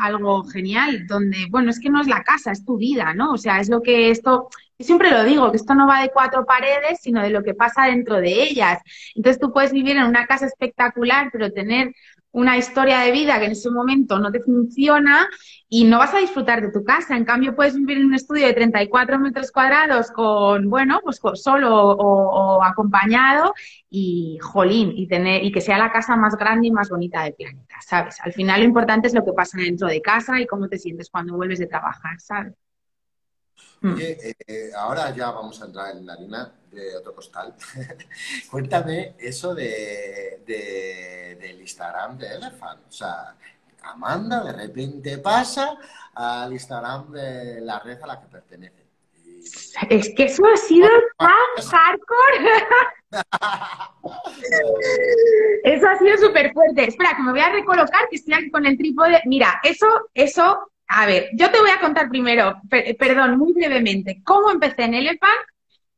genial, donde, bueno, es que no es la casa, es tu vida, ¿no? O sea, es lo que esto... Yo siempre lo digo, que esto no va de cuatro paredes, sino de lo que pasa dentro de ellas. Entonces tú puedes vivir en una casa espectacular, pero tener una historia de vida que en ese momento no te funciona y no vas a disfrutar de tu casa. En cambio, puedes vivir en un estudio de 34 metros cuadrados con, bueno, pues solo o acompañado y, jolín, y que sea la casa más grande y más bonita del planeta, ¿sabes? Al final lo importante es lo que pasa dentro de casa y cómo te sientes cuando vuelves de trabajar, ¿sabes? Oye, ahora ya vamos a entrar en la harina de otro costal. Cuéntame eso del Instagram de Elephant. O sea, Amanda de repente pasa al Instagram de la red a la que pertenece. Y... Es que eso ha sido tan hardcore. Eso ha sido súper fuerte. Espera, que me voy a recolocar, que estoy aquí con el trípode. Mira, eso... A ver, yo te voy a contar primero, perdón, muy brevemente, cómo empecé en Elephant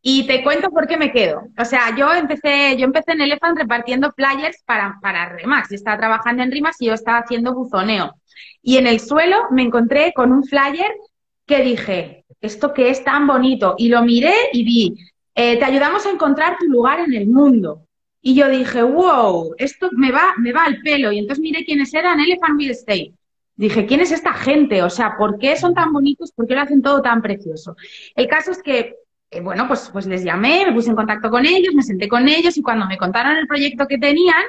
y te cuento por qué me quedo. O sea, yo empecé en Elephant repartiendo flyers para RE/MAX. Yo estaba trabajando en RE/MAX y yo estaba haciendo buzoneo. Y en el suelo me encontré con un flyer que dije, ¿esto qué es tan bonito? Y lo miré y vi, te ayudamos a encontrar tu lugar en el mundo. Y yo dije, wow, esto me va al pelo. Y entonces miré quiénes eran Elephant Real Estate. Dije, ¿quién es esta gente? O sea, ¿por qué son tan bonitos? ¿Por qué lo hacen todo tan precioso? El caso es que, bueno, pues les llamé, me puse en contacto con ellos, me senté con ellos y cuando me contaron el proyecto que tenían,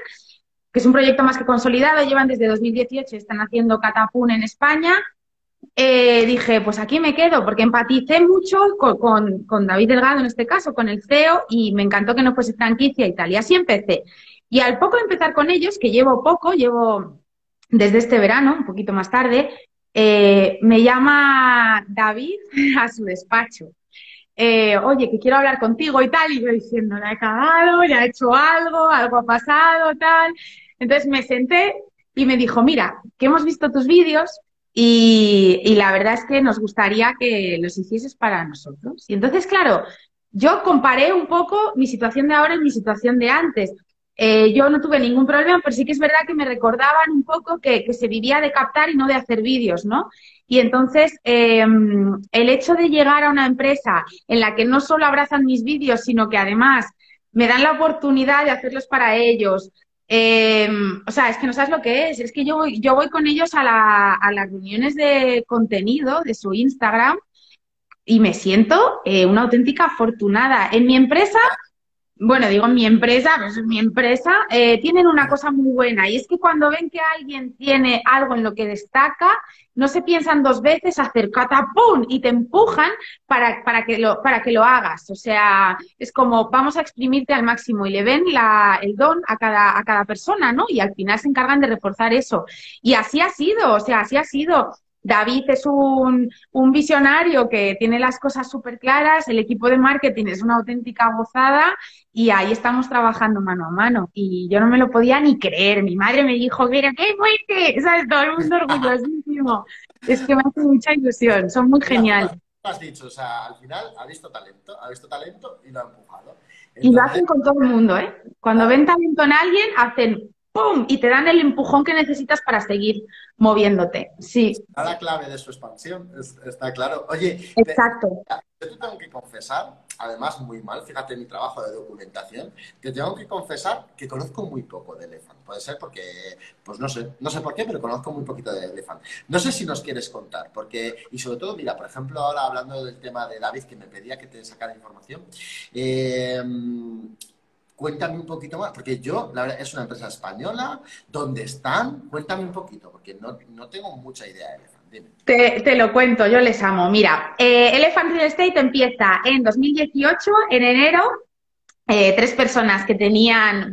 que es un proyecto más que consolidado, llevan desde 2018, están haciendo catapún en España, dije, pues aquí me quedo, porque empaticé mucho con David Delgado, en este caso, con el CEO, y me encantó que no fuese franquicia y tal. Y así empecé. Y al poco de empezar con ellos, que llevo poco, desde este verano, un poquito más tarde, me llama David a su despacho. Oye, que quiero hablar contigo y tal. Y yo diciendo, la he cagado, ya he hecho algo ha pasado, tal. Entonces me senté y me dijo, mira, que hemos visto tus vídeos y la verdad es que nos gustaría que los hicieses para nosotros. Y entonces, claro, yo comparé un poco mi situación de ahora y mi situación de antes. Yo no tuve ningún problema, pero sí que es verdad que me recordaban un poco que se vivía de captar y no de hacer vídeos, ¿no? Y entonces, el hecho de llegar a una empresa en la que no solo abrazan mis vídeos, sino que además me dan la oportunidad de hacerlos para ellos. O sea, es que no sabes lo que es que yo voy con ellos a las reuniones de contenido de su Instagram y me siento una auténtica afortunada. En mi empresa... bueno, digo mi empresa, pues mi empresa, tienen una cosa muy buena, y es que cuando ven que alguien tiene algo en lo que destaca, no se piensan dos veces, acércate, ¡pum!, y te empujan para que lo hagas. O sea, es como vamos a exprimirte al máximo, y le ven el don a cada persona, ¿no? Y al final se encargan de reforzar eso. Y así ha sido, o sea, así ha sido. David es un visionario que tiene las cosas súper claras, el equipo de marketing es una auténtica gozada, y ahí estamos trabajando mano a mano. Y yo no me lo podía ni creer. Mi madre me dijo, mira, qué fuerte, ¿sabes? Todo el mundo orgullosísimo. Es que me hace mucha ilusión, son muy geniales. Lo has dicho, o sea, al final ha visto talento y lo ha empujado. Entonces... Y lo hacen con todo el mundo, ¿eh? Cuando ven talento en alguien, hacen... ¡pum! Y te dan el empujón que necesitas para seguir moviéndote. Sí. Está la clave de su expansión, está claro. Oye, exacto. Yo te tengo que confesar, además muy mal, fíjate en mi trabajo de documentación, te tengo que confesar que conozco muy poco de Elephant. Puede ser porque, pues no sé por qué, pero conozco muy poquito de Elephant. No sé si nos quieres contar, porque, y sobre todo, mira, por ejemplo, ahora hablando del tema de David, que me pedía que te sacara información, cuéntame un poquito más, porque yo, la verdad, es una empresa española, ¿dónde están? Cuéntame un poquito, porque no tengo mucha idea de Elephant. Dime. Te lo cuento, yo les amo. Mira, Elephant Real Estate empieza en 2018, en enero, 3 personas que venían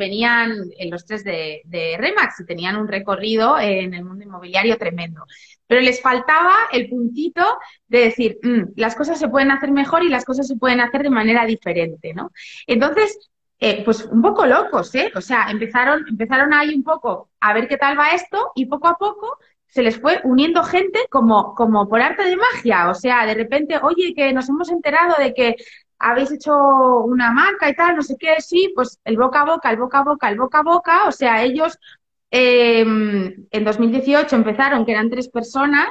los 3 de RE/MAX y tenían un recorrido en el mundo inmobiliario tremendo. Pero les faltaba el puntito de decir, las cosas se pueden hacer mejor y las cosas se pueden hacer de manera diferente, ¿no? Entonces... pues un poco locos, ¿eh? O sea, empezaron ahí un poco a ver qué tal va esto, y poco a poco se les fue uniendo gente como por arte de magia. O sea, de repente, oye, que nos hemos enterado de que habéis hecho una marca y tal, no sé qué, sí, pues el boca a boca, el boca a boca, el boca a boca. O sea, ellos en 2018 empezaron, que eran 3 personas,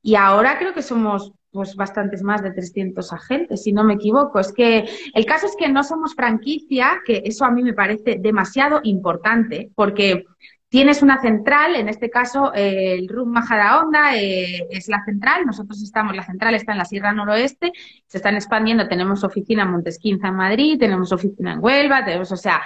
y ahora creo que somos... pues bastantes más de 300 agentes, si no me equivoco. Es que el caso es que no somos franquicia, que eso a mí me parece demasiado importante, porque tienes una central, en este caso el RUM Majadahonda es la central, la central está en la Sierra Noroeste, se están expandiendo, tenemos oficina en Montesquinza en Madrid, tenemos oficina en Huelva, o sea,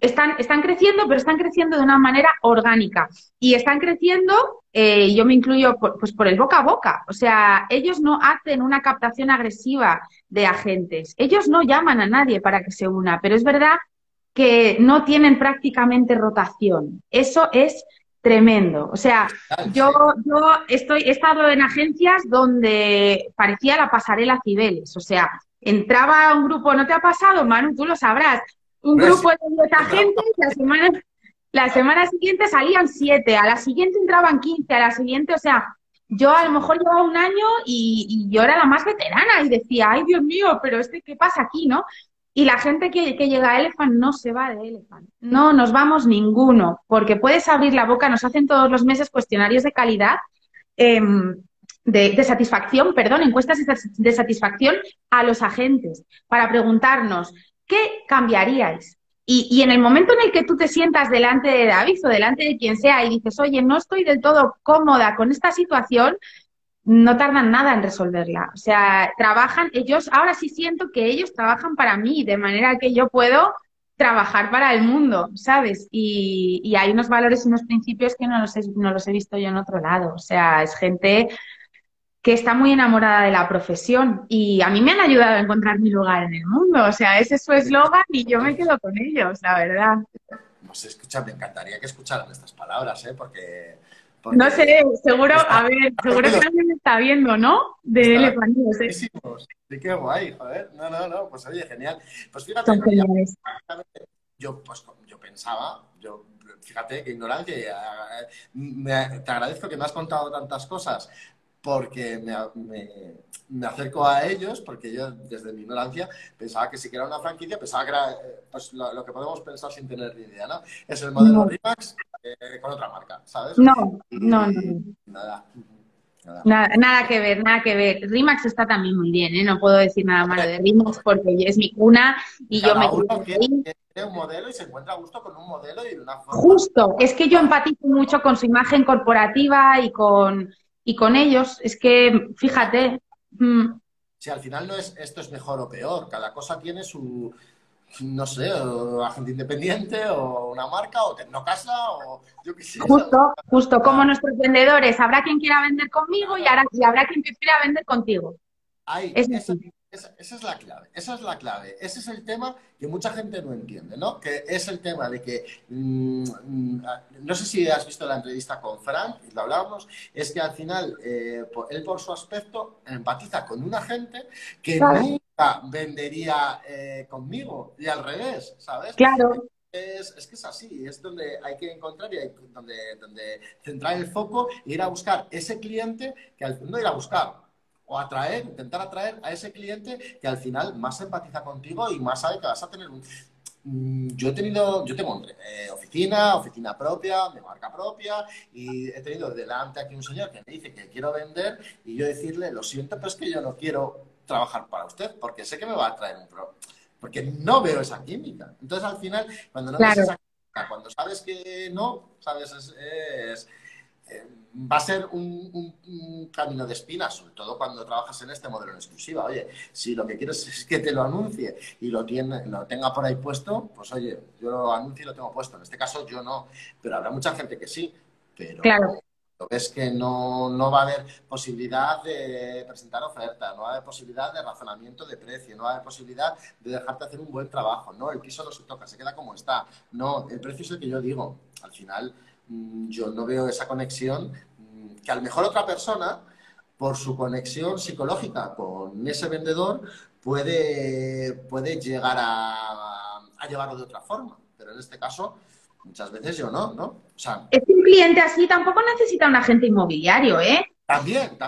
están creciendo, pero están creciendo de una manera orgánica. Y están creciendo, yo me incluyo, pues por el boca a boca. O sea, ellos no hacen una captación agresiva de agentes. Ellos no llaman a nadie para que se una. Pero es verdad que no tienen prácticamente rotación. Eso es tremendo. O sea, yo he estado en agencias donde parecía la pasarela Cibeles. O sea, entraba un grupo, ¿no te ha pasado, Manu? Tú lo sabrás. Un grupo de 10 agentes, la semana siguiente salían 7, a la siguiente entraban 15, a la siguiente, o sea, yo a lo mejor llevaba un año y yo era la más veterana y decía, ay Dios mío, pero ¿qué pasa aquí, no? Y la gente que llega a Elephant no se va de Elephant, no nos vamos ninguno, porque puedes abrir la boca, nos hacen todos los meses cuestionarios de calidad, de satisfacción, perdón, encuestas de satisfacción a los agentes, para preguntarnos, ¿qué cambiaríais? Y en el momento en el que tú te sientas delante de David o delante de quien sea y dices, oye, no estoy del todo cómoda con esta situación, no tardan nada en resolverla. O sea, trabajan ellos, ahora sí siento que ellos trabajan para mí, de manera que yo puedo trabajar para el mundo, ¿sabes? Y hay unos valores y unos principios que no los he visto yo en otro lado. O sea, es gente que está muy enamorada de la profesión, y a mí me han ayudado a encontrar mi lugar en el mundo. O sea, ese es su eslogan y yo me quedo con ellos, la verdad. No sé, escucha, me encantaría que escucharan estas palabras, ¿eh? Porque no sé, seguro, a ver, seguro que alguien me está viendo, ¿no? De Elephant, no sé. Sí, qué guay, joder. No, pues oye, genial. Pues fíjate, yo pensaba, fíjate, qué ignorante, te agradezco que me has contado tantas cosas, porque me acerco a ellos, porque yo desde mi ignorancia pensaba que si que era una franquicia, pensaba que era pues, lo que podemos pensar sin tener ni idea, ¿no? Es el modelo RE/MAX con otra marca, ¿sabes? No. Nada que ver. RE/MAX está también muy bien, ¿eh? No puedo decir nada malo de RE/MAX porque es mi cuna y cada yo me... Uno quiere un modelo y se encuentra a gusto con un modelo y una forma... Justo, es que yo empatizo mucho con su imagen corporativa y con ellos, es que, fíjate... Si al final no es esto es mejor o peor, cada cosa tiene su... no sé, o agente independiente, o una marca, o Tecnocasa, o yo qué sé. Justo, como nuestros vendedores. Habrá quien quiera vender conmigo y habrá quien quiera vender contigo. Ahí, esa es la clave, esa es la clave. Ese es el tema que mucha gente no entiende, ¿no? Que es el tema de que, no sé si has visto la entrevista con Frank, y lo hablábamos, es que al final él por su aspecto empatiza con una gente que nunca vendería conmigo, y al revés, ¿sabes? Claro. Es que es así, es donde hay que encontrar y hay donde centrar el foco e ir a buscar ese cliente que al fondo ir a buscar. O atraer, intentar atraer a ese cliente que al final más empatiza contigo y más sabe que vas a tener un... Yo tengo oficina propia, de marca propia, y he tenido delante aquí un señor que me dice que quiero vender y yo decirle, lo siento, pero es que yo no quiero trabajar para usted porque sé que me va a traer un pro. Porque no veo esa química. Entonces, al final, cuando no ves esa química, cuando sabes que no, sabes, va a ser un camino de espinas, sobre todo cuando trabajas en este modelo en exclusiva. Oye, si lo que quieres es que te lo anuncie y lo tenga por ahí puesto, pues oye, yo lo anuncio y lo tengo puesto. En este caso yo no, pero habrá mucha gente que sí, pero lo ves que no va a haber posibilidad de presentar oferta, no va a haber posibilidad de razonamiento de precio, no va a haber posibilidad de dejarte hacer un buen trabajo, no, el piso no se toca, se queda como está, no, el precio es el que yo digo, al final... Yo no veo esa conexión que a lo mejor otra persona, por su conexión psicológica con ese vendedor, puede llegar a llevarlo de otra forma. Pero en este caso, muchas veces yo no, ¿no? O sea, es un cliente así, tampoco necesita un agente inmobiliario, ¿eh? También.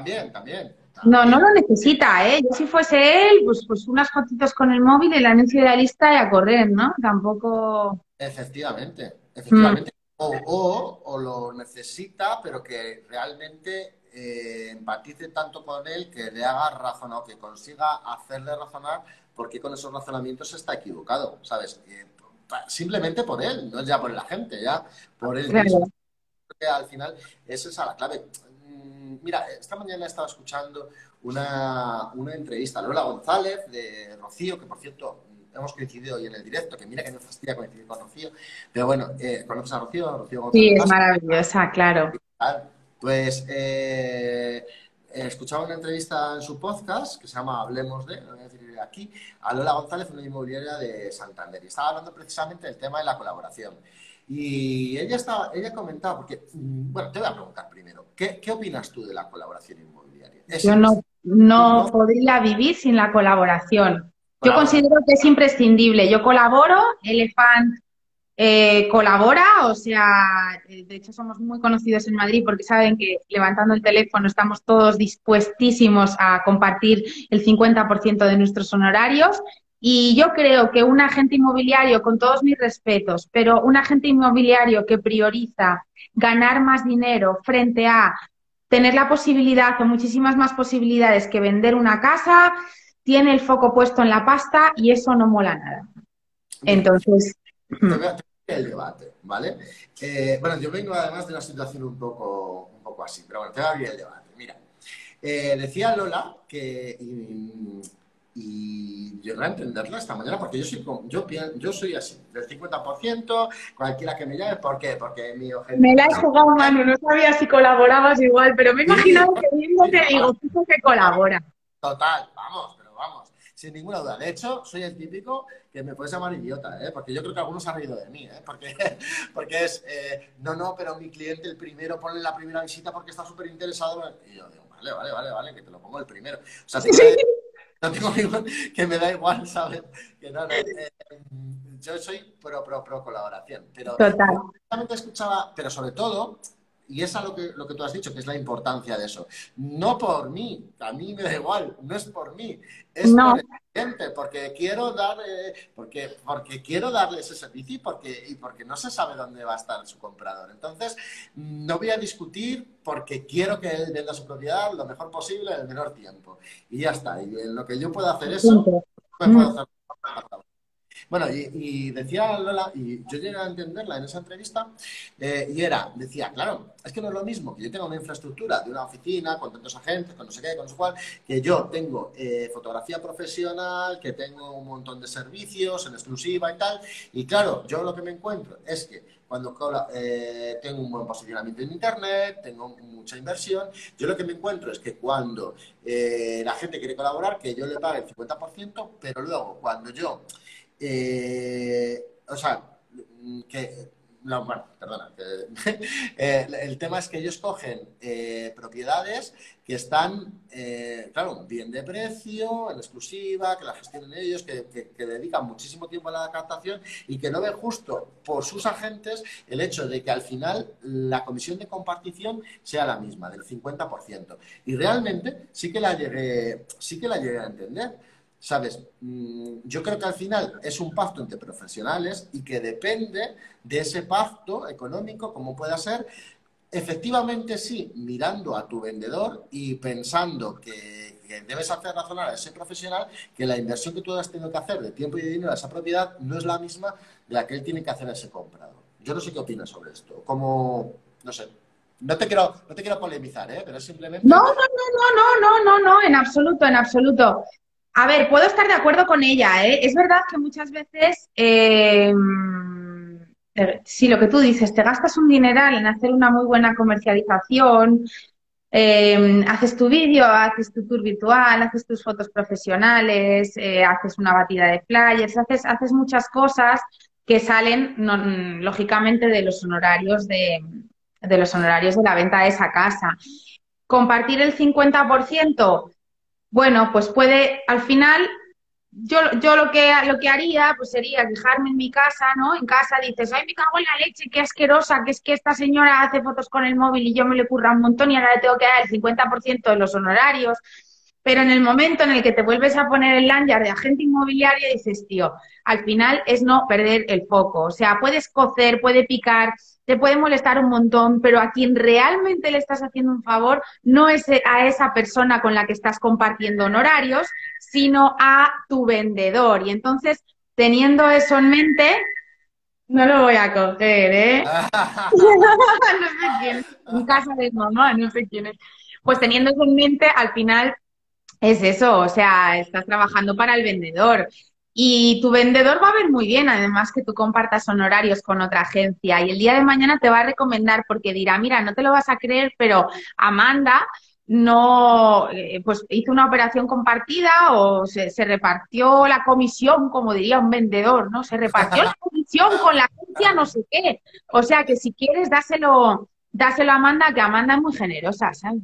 No lo necesita, ¿eh? Yo si fuese él, pues unas fotitos con el móvil, el anuncio de la lista y a correr, ¿no? Tampoco... Efectivamente. O lo necesita, pero que realmente empatice tanto con él que le haga razonar, que consiga hacerle razonar porque con esos razonamientos está equivocado, ¿sabes? Simplemente por él, no es ya por la gente, ya por él mismo. Porque al final esa es la clave. Mira, esta mañana estaba escuchando una entrevista a Lola González de Rocío, que por cierto... Hemos coincidido hoy en el directo, que mira que me fastidia coincidir con Rocío. Pero bueno, ¿conoces a Rocío? Rocío González. Sí, es maravillosa, claro. Pues escuchaba una entrevista en su podcast, que se llama Hablemos de, lo voy a decir aquí, a Lola González, una inmobiliaria de Santander. Y estaba hablando precisamente del tema de la colaboración. Y ella comentaba, porque, bueno, te voy a preguntar primero, ¿qué opinas tú de la colaboración inmobiliaria? Yo no podría vivir sin la colaboración. Yo considero que es imprescindible. Yo colaboro, Elephant colabora, o sea, de hecho somos muy conocidos en Madrid porque saben que levantando el teléfono estamos todos dispuestísimos a compartir el 50% de nuestros honorarios. Y yo creo que un agente inmobiliario, con todos mis respetos, pero un agente inmobiliario que prioriza ganar más dinero frente a tener la posibilidad o muchísimas más posibilidades que vender una casa... tiene el foco puesto en la pasta y eso no mola nada. Entonces... El debate, ¿vale? Bueno, yo vengo además de una situación un poco así, pero bueno, te voy a abrir el debate. Mira, decía Lola que... Y yo no voy a entenderlo esta mañana porque yo soy así, del 50%, cualquiera que me llame, ¿por qué? Porque mi objetivo... Me la he jugado, Manu, no sabía si colaborabas igual, pero me he imaginado que mismo te digo, tú que colabora. Total, vamos. Sin ninguna duda. De hecho, soy el típico que me puedes llamar idiota, ¿eh? Porque yo creo que algunos se han reído de mí, ¿eh? Porque es, no, pero mi cliente el primero, ponle la primera visita porque está súper interesado. Y yo digo, vale, que te lo pongo el primero. O sea, no tengo ningún... que me da igual, ¿sabes? Que no, yo soy pro colaboración. Pero totalmente escuchaba, pero sobre todo... Y es lo que tú has dicho, que es la importancia de eso. No por mí, a mí me da igual, no es por mí, es por el cliente, porque quiero dar, porque quiero darle ese servicio y porque no se sabe dónde va a estar su comprador. Entonces, no voy a discutir porque quiero que él venda su propiedad lo mejor posible en el menor tiempo. Y ya está, y en lo que yo pueda hacer eso, me puedo hacer. Bueno, y decía Lola, y yo llegué a entenderla en esa entrevista, decía, claro, es que no es lo mismo que yo tenga una infraestructura de una oficina con tantos agentes, con no sé qué, con no sé cuál, que yo tengo fotografía profesional, que tengo un montón de servicios en exclusiva y tal, y claro, yo lo que me encuentro es que cuando tengo un buen posicionamiento en Internet, tengo mucha inversión, yo lo que me encuentro es que cuando la gente quiere colaborar, que yo le pague el 50%, pero luego cuando yo, el tema es que ellos cogen propiedades que están, claro, bien de precio, en exclusiva, que la gestionen ellos, que dedican muchísimo tiempo a la captación y que no ven justo por sus agentes el hecho de que al final la comisión de compartición sea la misma, del 50%. Y realmente sí que la llegué a entender. ¿Sabes? Yo creo que al final es un pacto entre profesionales y que depende de ese pacto económico, como pueda ser, efectivamente sí, mirando a tu vendedor y pensando que debes hacer razonar a ese profesional que la inversión que tú has tenido que hacer de tiempo y de dinero a esa propiedad no es la misma de la que él tiene que hacer a ese comprador. Yo no sé qué opinas sobre esto. Como, no sé. No te quiero polemizar, ¿eh? Pero simplemente... No, en absoluto, en absoluto. A ver, puedo estar de acuerdo con ella, ¿eh? Es verdad que muchas veces, si lo que tú dices, te gastas un dineral en hacer una muy buena comercialización, haces tu vídeo, haces tu tour virtual, haces tus fotos profesionales, haces una batida de flyers, haces muchas cosas que salen, lógicamente, de los honorarios de la venta de esa casa. Compartir el 50%... Bueno, pues puede, al final, yo lo que haría pues sería fijarme en mi casa, ¿no? En casa dices, ay, me cago en la leche, qué asquerosa, que es que esta señora hace fotos con el móvil y yo me le curra un montón y ahora le tengo que dar el 50% de los honorarios. Pero en el momento en el que te vuelves a poner el lanyard de agente inmobiliario, dices, tío, al final es no perder el foco. O sea, puedes cocer, puede picar, te puede molestar un montón, pero a quien realmente le estás haciendo un favor no es a esa persona con la que estás compartiendo honorarios, sino a tu vendedor. Y entonces, teniendo eso en mente, no lo voy a coger, ¿eh? No sé quién es, en casa de mamá, no sé quién es. Pues teniendo eso en mente, al final es eso, o sea, estás trabajando para el vendedor. Y tu vendedor va a ver muy bien, además, que tú compartas honorarios con otra agencia. Y el día de mañana te va a recomendar porque dirá, mira, no te lo vas a creer, pero Amanda no, pues hizo una operación compartida o se repartió la comisión, como diría un vendedor, ¿no? Se repartió la comisión con la agencia no sé qué. O sea, que si quieres, dáselo a Amanda, que Amanda es muy generosa, ¿sabes?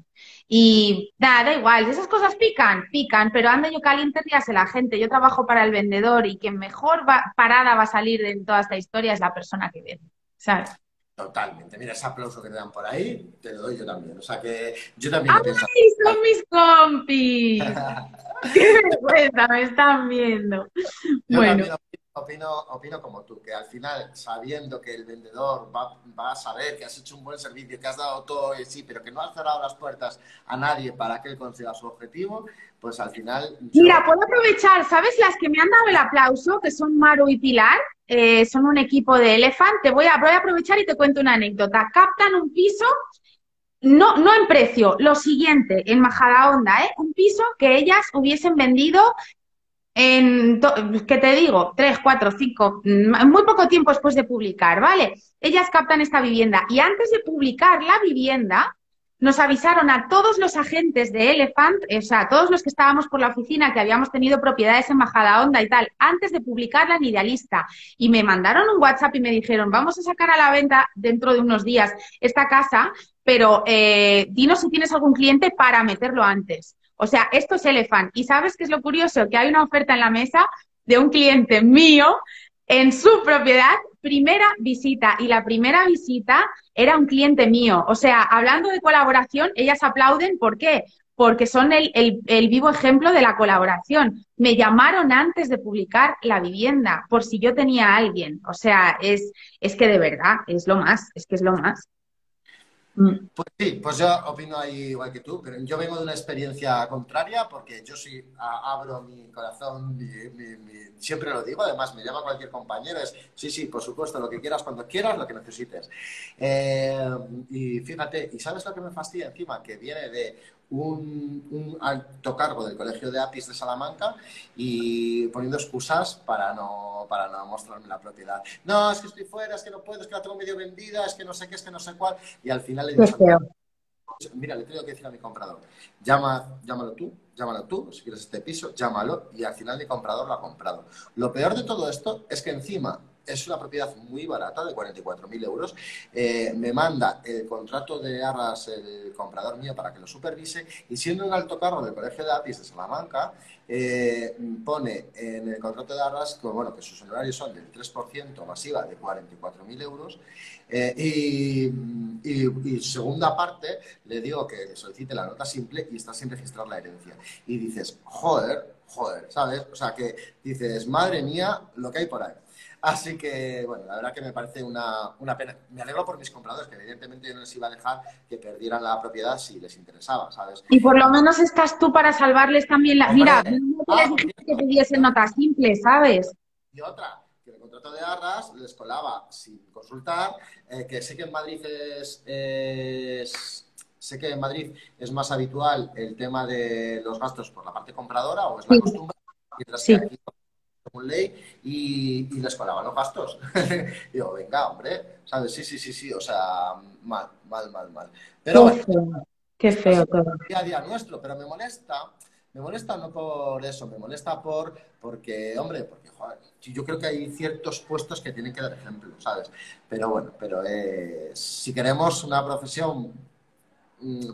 Y nada, da igual, esas cosas pican, pero ando yo caliente, díaselo a la gente. Yo trabajo para el vendedor y quien mejor parada va a salir de toda esta historia es la persona que vende, ¿sabes? Totalmente. Mira, ese aplauso que te dan por ahí, te lo doy yo también. O sea que yo también... ¡Ay, son mis compis! ¡Qué vergüenza! Me están viendo. Yo bueno. Opino como tú, que al final, sabiendo que el vendedor va a saber que has hecho un buen servicio, que has dado todo y sí, pero que no has cerrado las puertas a nadie para que él consiga su objetivo, pues al final... Mira, puedo aprovechar, ¿sabes? Las que me han dado el aplauso, que son Maru y Pilar, son un equipo de Elephant, voy a aprovechar y te cuento una anécdota. Captan un piso, no en precio, lo siguiente, en Majadahonda, un piso que ellas hubiesen vendido... ¿Qué te digo? 3, 4, 5, muy poco tiempo después de publicar, ¿vale? Ellas captan esta vivienda y antes de publicar la vivienda nos avisaron a todos los agentes de Elephant, o sea, a todos los que estábamos por la oficina, que habíamos tenido propiedades en Majadahonda y tal, antes de publicarla en Idealista. Y me mandaron un WhatsApp y me dijeron, vamos a sacar a la venta dentro de unos días esta casa, pero dinos si tienes algún cliente para meterlo antes. O sea, esto es Elephant. ¿Y sabes qué es lo curioso? Que hay una oferta en la mesa de un cliente mío en su propiedad, primera visita. Y la primera visita era un cliente mío. O sea, hablando de colaboración, ellas aplauden. ¿Por qué? Porque son el vivo ejemplo de la colaboración. Me llamaron antes de publicar la vivienda, por si yo tenía a alguien. O sea, es que de verdad, es lo más. Pues sí, pues yo opino ahí igual que tú, pero yo vengo de una experiencia contraria porque yo sí abro mi corazón, siempre lo digo, además me llama cualquier compañero, es sí, sí, por supuesto, lo que quieras, cuando quieras, lo que necesites. Y fíjate, ¿y sabes lo que me fastidia encima? Que viene de un alto cargo del Colegio de APIs de Salamanca y poniendo excusas para no mostrarme la propiedad. No, es que estoy fuera, es que no puedo, es que la tengo medio vendida, es que no sé qué, es que no sé cuál. Y al final le digo, mira, le tengo que decir a mi comprador, llámalo tú, si quieres este piso, llámalo. Y al final mi comprador lo ha comprado. Lo peor de todo esto es que encima es una propiedad muy barata, de 44.000 euros. Me manda el contrato de arras el comprador mío para que lo supervise y siendo un alto cargo del Colegio de APIs de Salamanca, pone en el contrato de arras que, bueno, que sus honorarios son del 3% masiva de 44.000 euros. Y segunda parte, le digo que solicite la nota simple y está sin registrar la herencia. Y dices, joder, ¿sabes? O sea, que dices, madre mía, lo que hay por ahí. Así que, bueno, la verdad que me parece una pena. Me alegro por mis compradores, que evidentemente yo no les iba a dejar que perdieran la propiedad si les interesaba, ¿sabes? Y por lo menos estás tú para salvarles también la... Mira, no te les dije que pidiesen nota simple, ¿sabes? Y otra, que el contrato de arras les colaba sin consultar, que sé que en Madrid sé que en Madrid es más habitual el tema de los gastos por la parte compradora, o es la costumbre, mientras que aquí... Con ley y les colaban los gastos. Digo, venga, hombre, ¿sabes? Sí, o sea, mal. Pero qué feo, bueno, qué feo todo. Día a día nuestro, pero me molesta no por eso, me molesta porque, hombre, porque, joder, yo creo que hay ciertos puestos que tienen que dar ejemplo, ¿sabes? Pero bueno, si queremos una profesión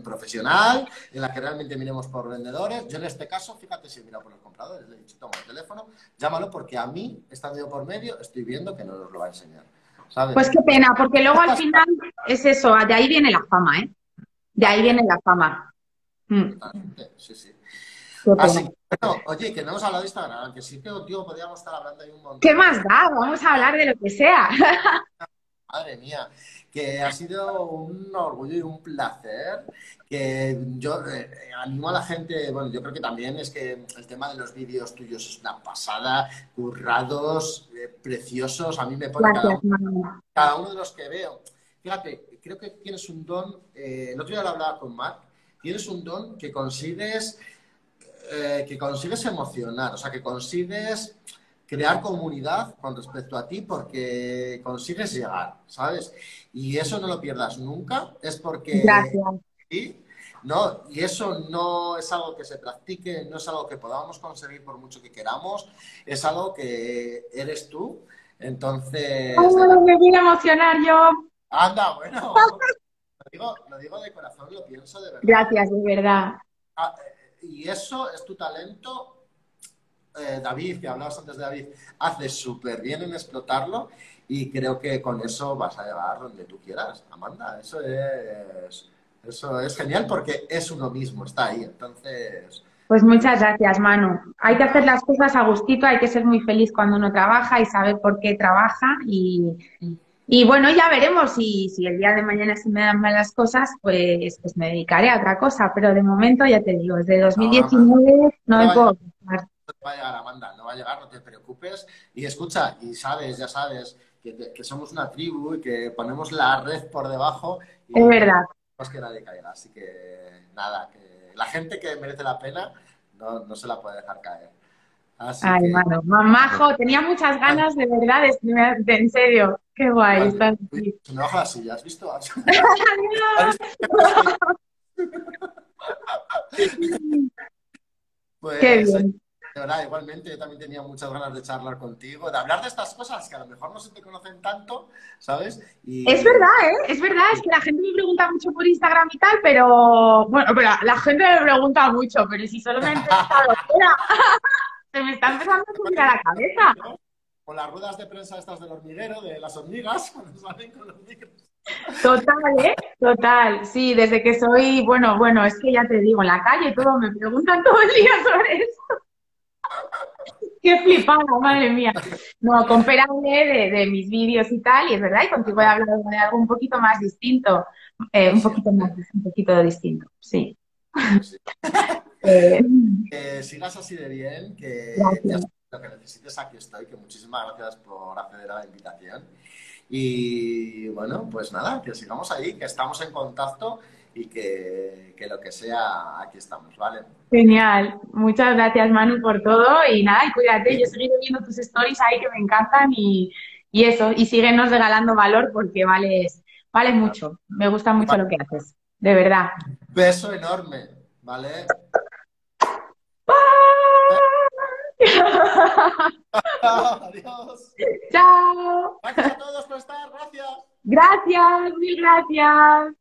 profesional, en la que realmente miremos por vendedores. Yo en este caso, fíjate, si he mirado por los compradores, le he dicho, toma el teléfono, llámalo, porque a mí, estando yo por medio, estoy viendo que no nos lo va a enseñar, ¿sabes? Pues qué pena, porque luego al final es eso, de ahí viene la fama, ¿eh? De ahí viene la fama. Sí. Así que, bueno, oye, que no hemos hablado de Instagram, aunque sí que, tío, podríamos estar hablando ahí un montón. ¿Qué más da? Vamos a hablar de lo que sea. Madre mía, que ha sido un orgullo y un placer, que yo animo a la gente, bueno, yo creo que también es que el tema de los vídeos tuyos es una pasada, currados, preciosos, a mí me pone cada uno de los que veo. Fíjate, creo que tienes un don, el otro día lo hablaba con Mark, tienes un don que consigues emocionar, o sea, que consigues crear comunidad con respecto a ti porque consigues llegar, ¿sabes? Y eso no lo pierdas nunca, es porque... Gracias. ¿Sí? No, y eso no es algo que se practique, no es algo que podamos conseguir por mucho que queramos, es algo que eres tú, entonces... ¡Ay, me voy a emocionar yo! ¡Anda, bueno! Lo digo de corazón, lo pienso de verdad. Gracias, de verdad. Y eso es tu talento... David, que hablabas antes de David, hace súper bien en explotarlo y creo que con eso vas a llegar donde tú quieras, Amanda. Eso es genial porque es uno mismo, está ahí. Entonces... Pues muchas gracias, Manu. Hay que hacer las cosas a gustito, hay que ser muy feliz cuando uno trabaja y saber por qué trabaja y bueno, ya veremos si el día de mañana se me dan malas cosas, pues me dedicaré a otra cosa, pero de momento ya te digo, desde 2019 no me puedo preocupar. No va a llegar, Amanda, no va a llegar, no te preocupes. Y escucha, y ya sabes, que somos una tribu y que ponemos la red por debajo. Y es verdad. Pues que nadie caiga, así que nada, que la gente que merece la pena no se la puede dejar caer. Así Manu, mamajo, tenía muchas ganas de verdad, en serio, qué guay. Es una hoja así, ¿ya has visto? Pues, qué bien. Igualmente, yo también tenía muchas ganas de charlar contigo, de hablar de estas cosas que a lo mejor no se te conocen tanto, ¿sabes? Y... Es verdad, ¿eh? Es verdad, es que la gente me pregunta mucho por Instagram y tal, pero... Bueno, pero la gente me pregunta mucho, pero si solo me he entrevistado, se me está empezando a subir a la cabeza. Con las ruedas de prensa estas del hormiguero, de las hormigas, cuando salen con los micros. Total, ¿eh? Total. Sí, desde que soy... Bueno, es que ya te digo, en la calle todo me preguntan todo el día sobre eso. Qué flipada, madre mía. No, compárame de mis vídeos y tal, y es verdad, y contigo he hablado de algo un poquito más distinto. Un poquito distinto, sí. Sí. Que sigas así de bien, que lo que necesites aquí estoy, que muchísimas gracias por acceder a la invitación. Y bueno, pues nada, que sigamos ahí, que estamos en contacto y que lo que sea, aquí estamos, ¿vale? Genial. Muchas gracias, Manu, por todo y nada, y cuídate. Sí. Yo seguiré viendo tus stories ahí que me encantan y eso, y síguenos regalando valor porque vales mucho. Me gusta mucho lo que haces, de verdad. Beso enorme, ¿vale? Adiós. Chao. Gracias a todos por estar, gracias. Gracias, mil gracias.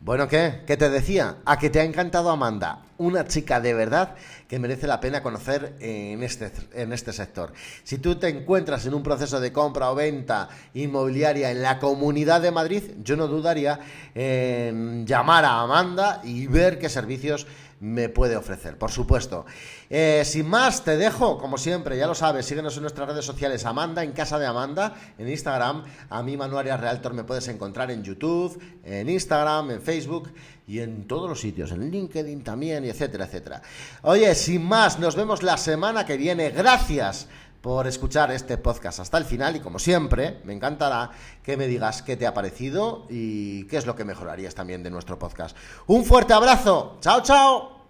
Bueno, ¿qué te decía? A que te ha encantado Amanda, una chica de verdad que merece la pena conocer en este sector. Si tú te encuentras en un proceso de compra o venta inmobiliaria en la Comunidad de Madrid, yo no dudaría en llamar a Amanda y ver qué servicios me puede ofrecer, por supuesto. Sin más, te dejo, como siempre, ya lo sabes, síguenos en nuestras redes sociales, Amanda, en Casa de Amanda, en Instagram. A mí, Manu Arias Realtor, me puedes encontrar en YouTube, en Instagram, en Facebook y en todos los sitios, en LinkedIn también, y etcétera, etcétera. Oye, sin más, nos vemos la semana que viene. Gracias por escuchar este podcast hasta el final y, como siempre, me encantará que me digas qué te ha parecido y qué es lo que mejorarías también de nuestro podcast. Un fuerte abrazo. Chao, chao.